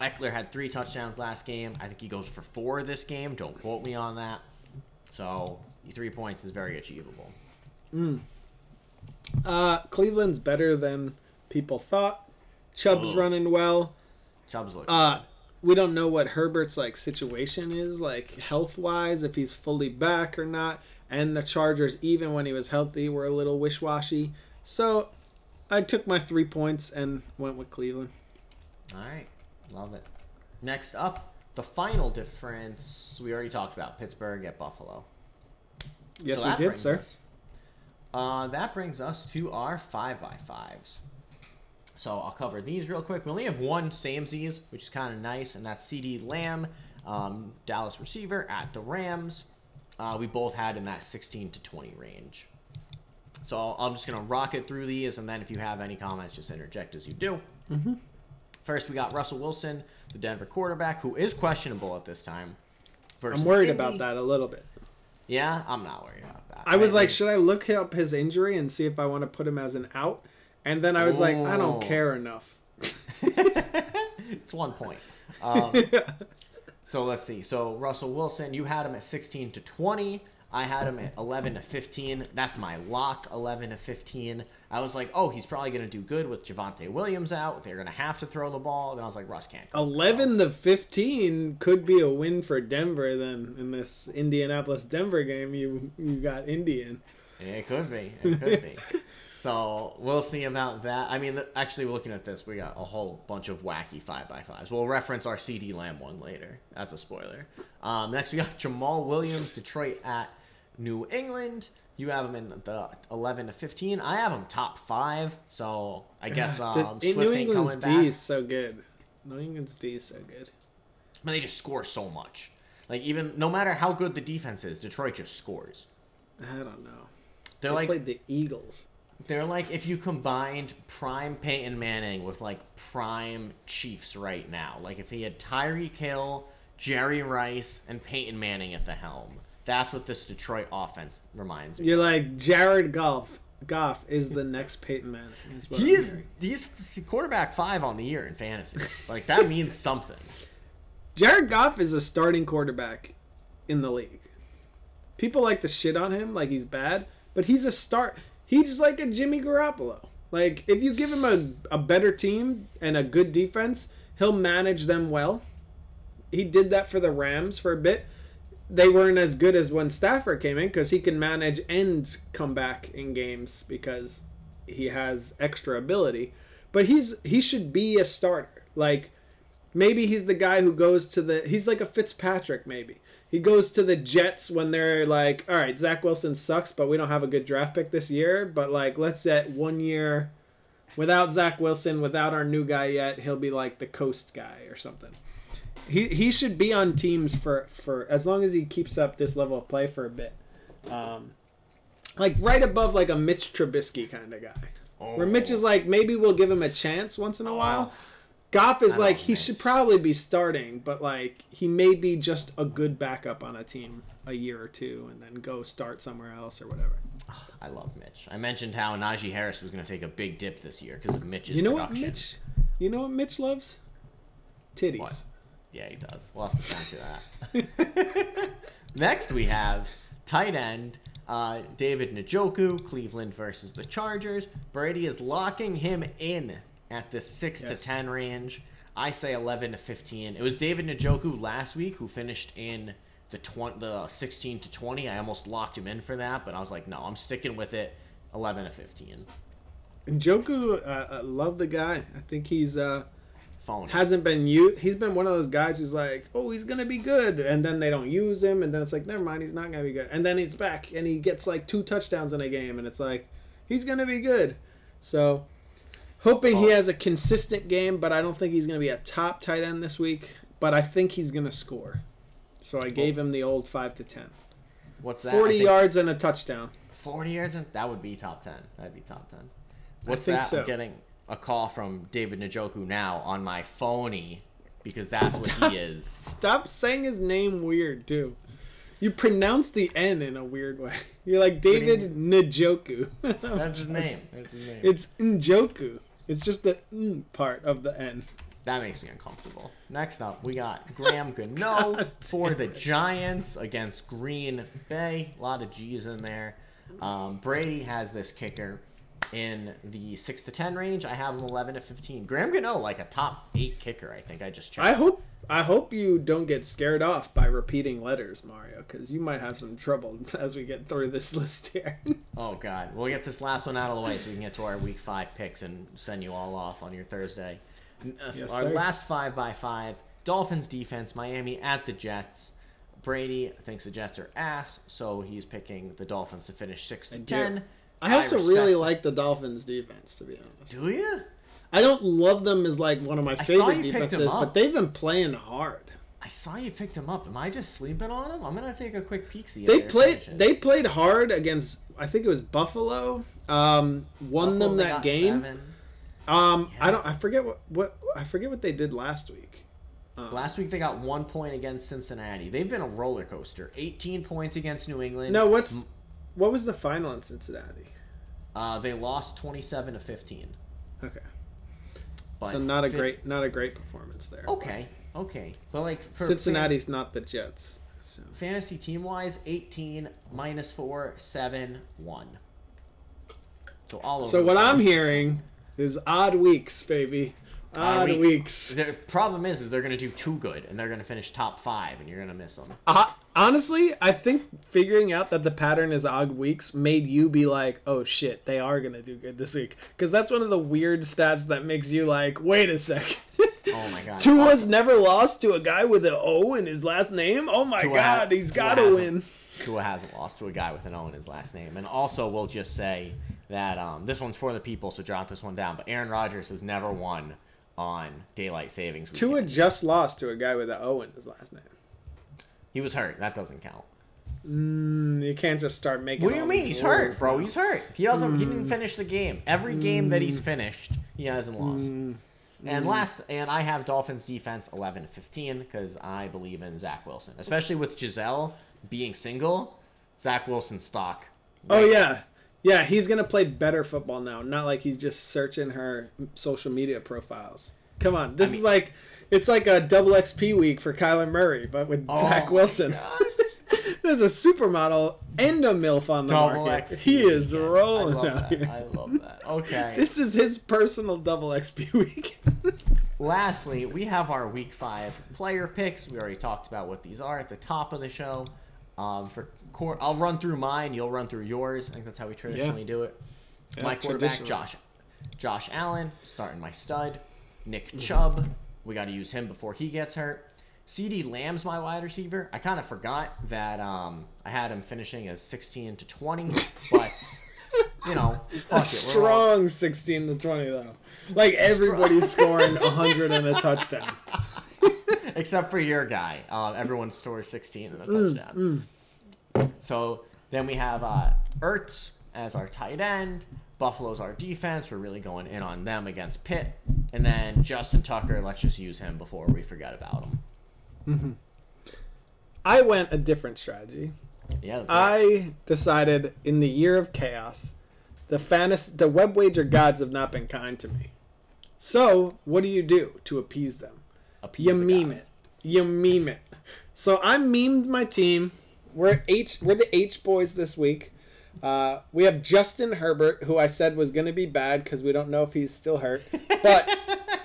Ekeler had three touchdowns last game. I think he goes for four this game. Don't quote me on that. So three points is very achievable. Mm. Uh, Cleveland's better than people thought. Chubb's Ugh. running well. Chubb's looking uh, good. We don't know what Herbert's like situation is, like health-wise, if he's fully back or not. And the Chargers, even when he was healthy, were a little wish-washy. So, I took my three points and went with Cleveland. All right. Love it. Next up, the final difference we already talked about. Pittsburgh at Buffalo. Yes, so we did, sir. Us, uh, that brings us to our five by fives. So, I'll cover these real quick. We only have one samesies, which is kind of nice, and that's CeeDee Lamb, um, Dallas receiver, at the Rams. Uh, we both had in that sixteen to twenty range. So I'm just going to rock it through these, and then if you have any comments, just interject as you do. Mm-hmm. First, we got Russell Wilson, the Denver quarterback, who is questionable at this time. I'm worried Indy. about that a little bit. Yeah, I'm not worried about that. I was I like, think... should I look up his injury and see if I want to put him as an out? And then I was Ooh. like, I don't care enough. It's one point. Um, yeah. So let's see. So Russell Wilson, you had him at sixteen to twenty. I had him at eleven to fifteen. That's my lock, eleven to fifteen. I was like, oh, he's probably going to do good with Javonte Williams out. They're going to have to throw the ball. Then I was like, Russ can't. eleven to fifteen could be a win for Denver then in this Indianapolis-Denver game. You you got Indy in. It could be. It could be. So we'll see about that. I mean, actually, looking at this, we got a whole bunch of wacky five by fives. We'll reference our CeeDee Lamb one later. That's a spoiler. Um, next, we got Jamal Williams, Detroit at New England. You have him in the eleven to fifteen. I have him top five, so I guess um, Swift ain't coming back. New England's D is so good. New England's D is so good. But they just score so much. Like, even no matter how good the defense is, Detroit just scores. I don't know. They're they like, played the Eagles. They're like if you combined prime Peyton Manning with like prime Chiefs right now. Like if he had Tyreek Hill, Jerry Rice, and Peyton Manning at the helm. That's what this Detroit offense reminds me. You're of. Like Jared Goff. Goff is the next Peyton Manning. Is what he I'm is. Hearing. He's quarterback five on the year in fantasy. Like that means something. Jared Goff is a starting quarterback in the league. People like to shit on him like he's bad, but he's a start. He's like a Jimmy Garoppolo. Like if you give him a, a better team and a good defense, he'll manage them well. He did that for the Rams for a bit. They weren't as good as when Stafford came in because he can manage and come back in games because he has extra ability. But he's he should be a starter. Like maybe he's the guy who goes to the he's like a Fitzpatrick maybe. He goes to the Jets when they're like, all right, Zach Wilson sucks, but we don't have a good draft pick this year. But like let's get one year without Zach Wilson, without our new guy yet, he'll be like the coast guy or something. He he should be on teams for, for as long as he keeps up this level of play for a bit. Um, like right above like a Mitch Trubisky kind of guy. Oh. Where Mitch is like, maybe we'll give him a chance once in a while. Goff is like, he should probably be starting, but like he may be just a good backup on a team a year or two and then go start somewhere else or whatever. Oh, I love Mitch. I mentioned how Najee Harris was going to take a big dip this year because of Mitch's you know production. What Mitch, you know what Mitch loves? Titties. What? Yeah, he does. We'll have to send you that. Next, we have tight end uh, David Njoku, Cleveland versus the Chargers. Brady is locking him in at the six yes. to ten range. I say eleven to fifteen. It was David Njoku last week who finished in the twenty, the sixteen to twenty. I almost locked him in for that, but I was like, no, I'm sticking with it. Eleven to fifteen. Njoku, uh, I love the guy. I think he's. Uh... Hasn't been used. He's been one of those guys who's like, oh, he's gonna be good, and then they don't use him, and then it's like, never mind, he's not gonna be good, and then he's back and he gets like two touchdowns in a game, and it's like, he's gonna be good. So, hoping oh. he has a consistent game, but I don't think he's gonna be a top tight end this week. But I think he's gonna score. So I gave him the old five to ten. What's that? Forty yards and a touchdown. Forty yards and that would be top ten. That'd be top ten. What's I think that so. getting? A call from David Njoku now on my phony because that's stop, what he is. Stop saying his name weird, too. You pronounce the N in a weird way. You're like David Njoku. That's his name. That's his name. It's Njoku. It's just the N part of the N. That makes me uncomfortable. Next up, we got Graham Gano for the Giants against Green Bay. A lot of G's in there. Um, Brady has this kicker in the six to ten range. I have him eleven to fifteen. Graham Gano, like a top eight kicker, I think I just checked. I hope I hope you don't get scared off by repeating letters, Mario, because you might have some trouble as we get through this list here. Oh God, we'll get this last one out of the way so we can get to our week five picks and send you all off on your Thursday. Yes, our sir. Last five by five: Dolphins defense, Miami at the Jets. Brady thinks the Jets are ass, so he's picking the Dolphins to finish six to I ten. Do. I also I really them. like the Dolphins' defense, to be honest. Do you? I don't love them as like one of my favorite defenses, but they've been playing hard. I saw you picked them up. Am I just sleeping on them? I'm gonna take a quick peek. See, they played. They played hard against. I think it was Buffalo. Um, won Buffalo, them that game. Seven. Um, yeah. I don't. I forget what, what. I forget what they did last week. Um, last week they got one point against Cincinnati. They've been a roller coaster. eighteen points against New England. No, what's. What was the final in Cincinnati? Uh, they lost twenty-seven to fifteen. Okay. But so not a fi- great, not a great performance there. Okay, but. okay, but like for Cincinnati's fan- not the Jets. So. Fantasy team wise, eighteen minus four, seven, one. So all over. So what I'm hearing is odd weeks, baby. Odd uh, weeks. weeks. The problem is, is they're going to do too good, and they're going to finish top five, and you're going to miss them. Uh, honestly, I think figuring out that the pattern is odd weeks made you be like, oh shit, they are going to do good this week. Because that's one of the weird stats that makes you like, wait a sec. Oh my God. Tua's never lost to a guy with an O in his last name? Oh my Tua God, has, he's got to win. Tua hasn't lost to a guy with an O in his last name. And also, we'll just say that um, this one's for the people, so drop this one down. But Aaron Rodgers has never won on daylight savings weekend. Tua just lost to a guy with an O in his last name. He was hurt. That doesn't count. Mm, you can't just start making. What do you mean? He's hurt, bro. He's hurt. He doesn't. Mm. He didn't finish the game. Every mm. game that he's finished, he hasn't lost. Mm. And last, and I have Dolphins defense eleven to fifteen because I believe in Zach Wilson, especially with Giselle being single. Zach Wilson stock. Right? Oh yeah, yeah. He's gonna play better football now. Not like he's just searching her social media profiles. Come on, this I mean, is like it's like a double X P week for Kyler Murray, but with oh Zach Wilson. There's a supermodel and a MILF on the double market. X P. He is rolling I love out that. Here. I love that. Okay. This is his personal double X P week. Lastly, we have our week five player picks. We already talked about what these are at the top of the show. Um, for core, I'll run through mine. You'll run through yours. I think that's how we traditionally yeah. do it. Yeah, my quarterback, Josh, Josh Allen, starting my stud. Nick mm-hmm. Chubb. We got to use him before he gets hurt. CeeDee Lamb's my wide receiver. I kind of forgot that um, I had him finishing as sixteen to twenty, but, you know, fuck a it. Strong all... sixteen to twenty, though. Like, everybody's scoring one hundred and a touchdown. Except for your guy. Um, everyone scores sixteen and a touchdown. Mm, mm. So then we have uh, Ertz as our tight end. Buffalo's our defense. We're really going in on them against Pitt. And then Justin Tucker, let's just use him before we forget about him. Mm-hmm. I went a different strategy. Yeah, that's right. I decided in the year of chaos, the fantasy, the web wager gods have not been kind to me. So what do you do to appease them? Appease you the meme gods. It. You meme it. So I memed my team. We're H. We're the H boys this week. Uh, we have Justin Herbert, who I said was going to be bad because we don't know if he's still hurt, but.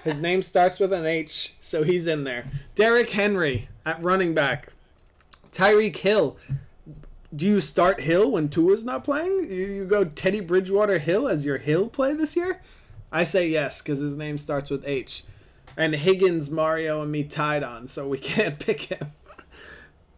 His name starts with an H, so he's in there. Derrick Henry at running back. Tyreek Hill. Do you start Hill when Tua's not playing? You go Teddy Bridgewater Hill as your Hill play this year? I say yes, because his name starts with H. And Higgins, Mario, and me tied on, so we can't pick him.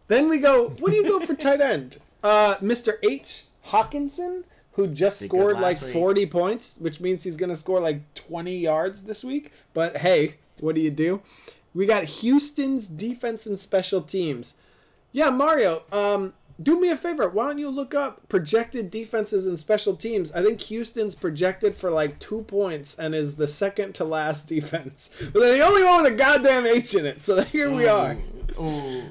Then we go, what do you go for tight end? Uh, Mister H. Hawkinson, who just scored like forty week. points, which means he's going to score like twenty yards this week. But hey, what do you do? We got Houston's defense and special teams. Yeah, Mario, um, do me a favor. Why don't you look up projected defenses and special teams? I think Houston's projected for like two points and is the second to last defense. But they're the only one with a goddamn H in it. So here we are. Ooh.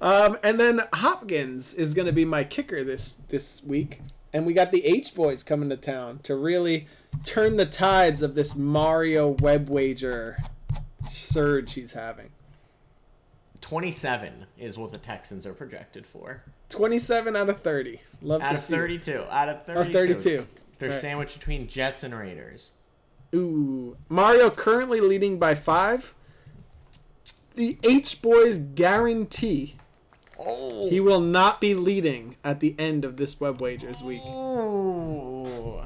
um, and then Hopkins is going to be my kicker this, this week. And we got the H boys coming to town to really turn the tides of this Mario web wager surge he's having. twenty-seven is what the Texans are projected for. twenty-seven out of thirty. Love out to of see thirty-two. It. Out of thirty-two. Out of thirty-two. They're right. Sandwiched between Jets and Raiders. Ooh. Mario currently leading by five. The H boys guarantee. Oh. He will not be leading at the end of this web wagers week. Ooh.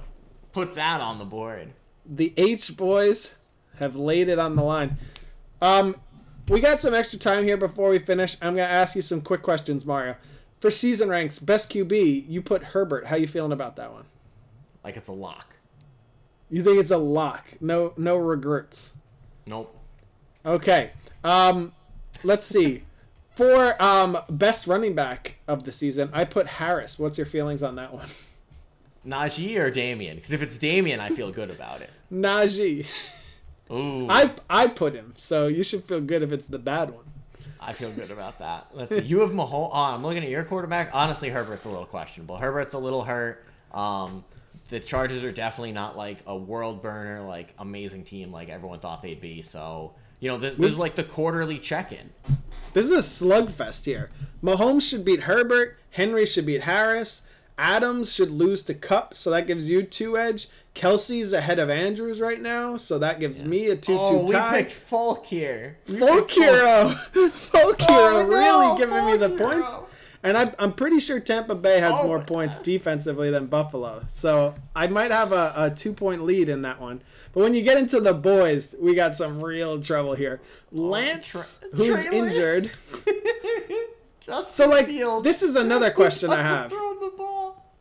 Put that on the board. The H boys have laid it on the line. Um, we got some extra time here before we finish. I'm gonna ask you some quick questions, Mario. For season ranks, best Q B, you put Herbert. How you feeling about that one? Like it's a lock. You think it's a lock? No, no regrets. Nope. Okay. Um, let's see. For um, best running back of the season, I put Harris. What's your feelings on that one? Najee or Damien? Because if it's Damien, I feel good about it. Najee. Ooh. I I put him, so you should feel good if it's the bad one. I feel good about that. Let's see. You have Mahomes. Oh, I'm looking at your quarterback. Honestly, Herbert's a little questionable. Herbert's a little hurt. Um, the Chargers are definitely not like a world burner, like amazing team like everyone thought they'd be, so... You know, this, this is like the quarterly check-in. This is a slugfest here. Mahomes should beat Herbert. Henry should beat Harris. Adams should lose to Kupp, so that gives you two edge. Kelsey's ahead of Andrews right now, so that gives yeah. me a two two oh, tie. Oh, we picked Folk here. Folk hero. Folk hero really giving me the points. And I, I'm pretty sure Tampa Bay has oh, more points God. defensively than Buffalo. So I might have a, a two-point lead in that one. But when you get into the boys, we got some real trouble here. Lance, oh, tra- who's trailer? injured. Justin so, like, Fields. This is another question I have. The ball.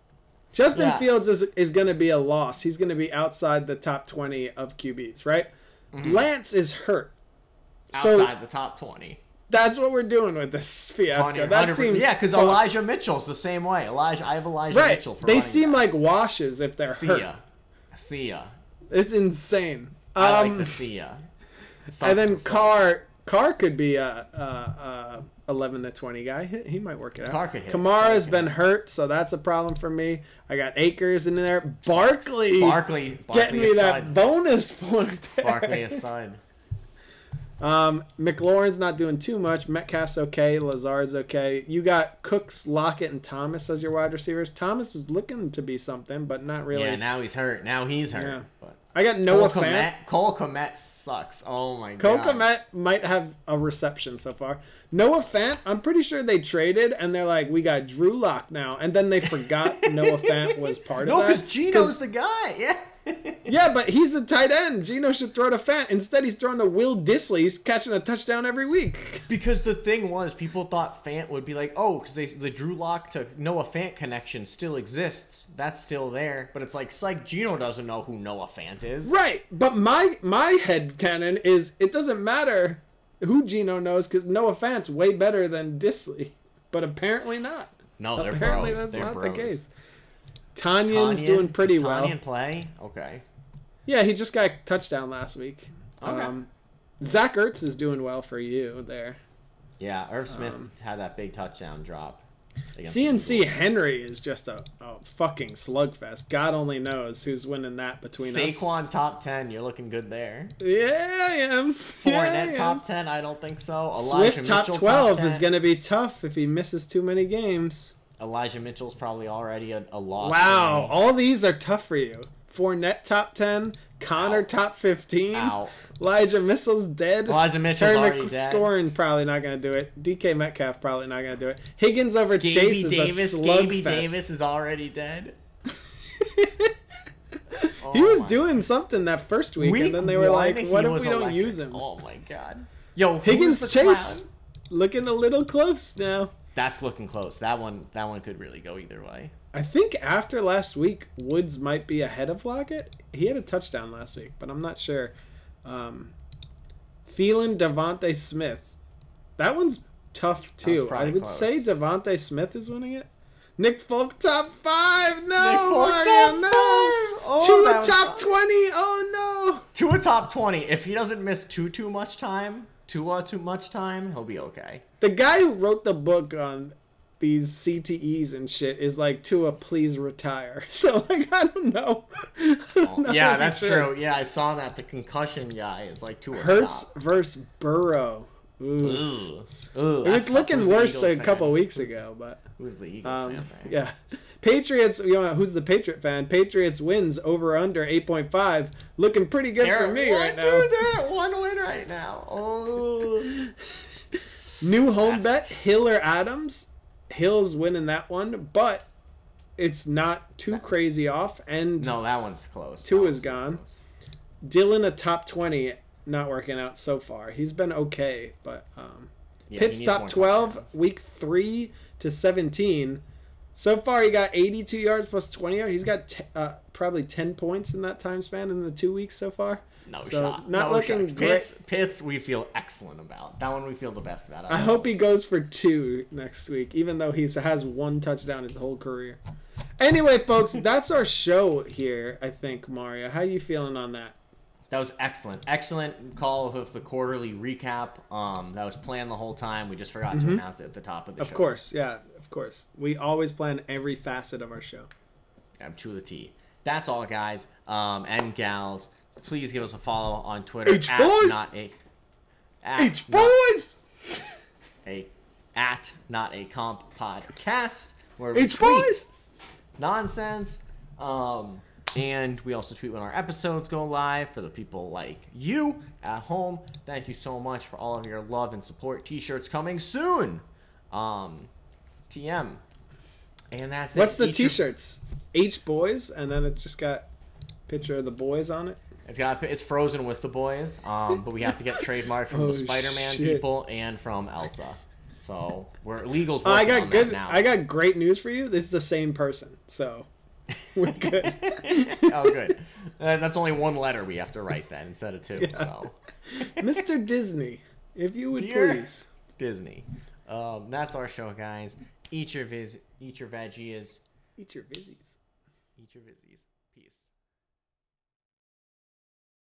Justin yeah. Fields is, is going to be a loss. He's going to be outside the top twenty of Q Bs, right? Mm-hmm. Lance is hurt. Outside so, the top twenty. That's what we're doing with this fiasco. That seems yeah, because Elijah Mitchell's the same way. Elijah, I have Elijah right. Mitchell. For they seem back. Like washes if they're see hurt. Ya. See ya. It's insane. I um, like the see ya. Something, and then something. Carr, Carr could be a, a, a eleven to twenty guy. He, he might work it out. Carr could hit. Kamara's been hurt, so that's a problem for me. I got Akers in there. Barkley, Barkley, Barkley getting me that side. Bonus point. There. Barkley is fine. Um, McLaurin's not doing too much. Metcalf's okay. Lazard's okay. You got Cooks, Lockett, and Thomas as your wide receivers. Thomas was looking to be something, but not really. Yeah, now he's hurt. Now he's hurt. Yeah. But I got Noah Cole Fant. Komet, Cole Komet sucks. Oh, my Cole God. Cole Komet might have a reception so far. Noah Fant, I'm pretty sure they traded, and they're like, we got Drew Lock now. And then they forgot Noah Fant was part no, of that. No, because Geno's the guy. Yeah. Yeah, but he's a tight end. Geno should throw to Fant. Instead, he's throwing to Will Dissly. He's catching a touchdown every week. Because the thing was, people thought Fant would be like, oh, because the Drew Lock to Noah Fant connection still exists. That's still there. But it's like, psych, Geno doesn't know who Noah Fant is. Right. But my, my headcanon is it doesn't matter who Geno knows because Noah Fant's way better than Dissly. But apparently not. No, they're apparently bros. That's they're not bros. The case. Tanyan's Tanyan, doing pretty Tanyan well. Tanyan play? Okay. Yeah, he just got a touchdown last week. Okay. Um, Zach Ertz is doing well for you there. Yeah, Irv Smith um, had that big touchdown drop. C N C Henry is just a, a fucking slugfest. God only knows who's winning that between Saquon us. Saquon top ten. You're looking good there. Yeah, I am. Fournette yeah, top ten. I don't think so. Elijah Swift top Mitchell, twelve top is going to be tough if he misses too many games. Elijah Mitchell's probably already a, a loss. Wow, all these are tough for you. Fournette top ten, Connor Out. Top fifteen, Out. Elijah Mitchell's dead. Elijah Mitchell's Terry already Mc- dead. Scoring probably not going to do it. D K Metcalf probably not going to do it. Higgins over Gaby Chase is Davis, a slugfest. Gaby Davis is already dead. Oh, he was doing God. Something that first week, week and then they were like, "What if we electric. Don't use him?" Oh my God! Yo, Higgins Chase clown? Looking a little close now. That's looking close. That one that one could really go either way. I think after last week, Woods might be ahead of Lockett. He had a touchdown last week, but I'm not sure. Um, Thielen, Devontae Smith. That one's tough, too. I would close. Say Devontae Smith is winning it. Nick Folk, top five. No, Nick Folk, Mario, top no. Five. Oh, Tua, top twenty. Oh, no. Tua, top twenty. If he doesn't miss too, too much time... Tua too much time, he'll be okay. The guy who wrote the book on these C T Es and shit is like, Tua, please retire. So, like, I don't know. I don't know yeah, that's true. Said. Yeah, I saw that. The concussion guy is like, Tua, Hurts stop. Versus Burrow. Ooh. Ooh. Ooh it was looking worse a fan? Couple weeks who's, ago, but... Who's the Eagles um, fan? Right? Yeah. Patriots, you know, who's the Patriot fan? Patriots wins over under eight point five. Looking pretty good they're for me right now. They're at one win right now. Oh. New home That's... bet, Hill or Adams. Hill's winning that one, but it's not too that... crazy off. And no, that one's close. Two is gone. Close. Dylan, a top twenty, not working out so far. He's been okay, but um, yeah, Pitt's top twelve, touchdowns. Week three to seventeen. So far, he got eighty-two yards plus twenty yards. He's got t- uh, probably ten points in that time span in the two weeks so far. No so shot. Not no looking shot. Great. Pitts, Pitts, we feel excellent about. That one we feel the best about. I, I hope he goes for two next week, even though he has one touchdown his whole career. Anyway, folks, that's our show here, I think, Mario. How are you feeling on that? That was excellent. Excellent call of the quarterly recap. Um, that was planned the whole time. We just forgot mm-hmm. to announce it at the top of the of show. Of course, yeah. Of course. We always plan every facet of our show. I'm to the T. That's all, guys um, and gals. Please give us a follow on Twitter. H at boys. Not a, at H not, boys. A at not a comp podcast. Where we H boys. Nonsense. Um, and we also tweet when our episodes go live for the people like you at home. Thank you so much for all of your love and support. T-shirts coming soon. Um. T M and that's what's it. What's the Eat t-shirts? Your... H boys, and then it's just got picture of the boys on it. It's got it's frozen with the boys, um, but we have to get trademarked from oh, the Spider-Man shit. People and from Elsa. So we're legal's working I got on good. That now. I got great news for you. This is the same person, so we're good. Oh, good. Uh, that's only one letter we have to write then instead of two. Yeah. So, Mister Disney, if you would Dear... please. Disney. Um, that's our show, guys. Eat your viz, eat your veggies. Eat your vizzies. Eat your vizzies.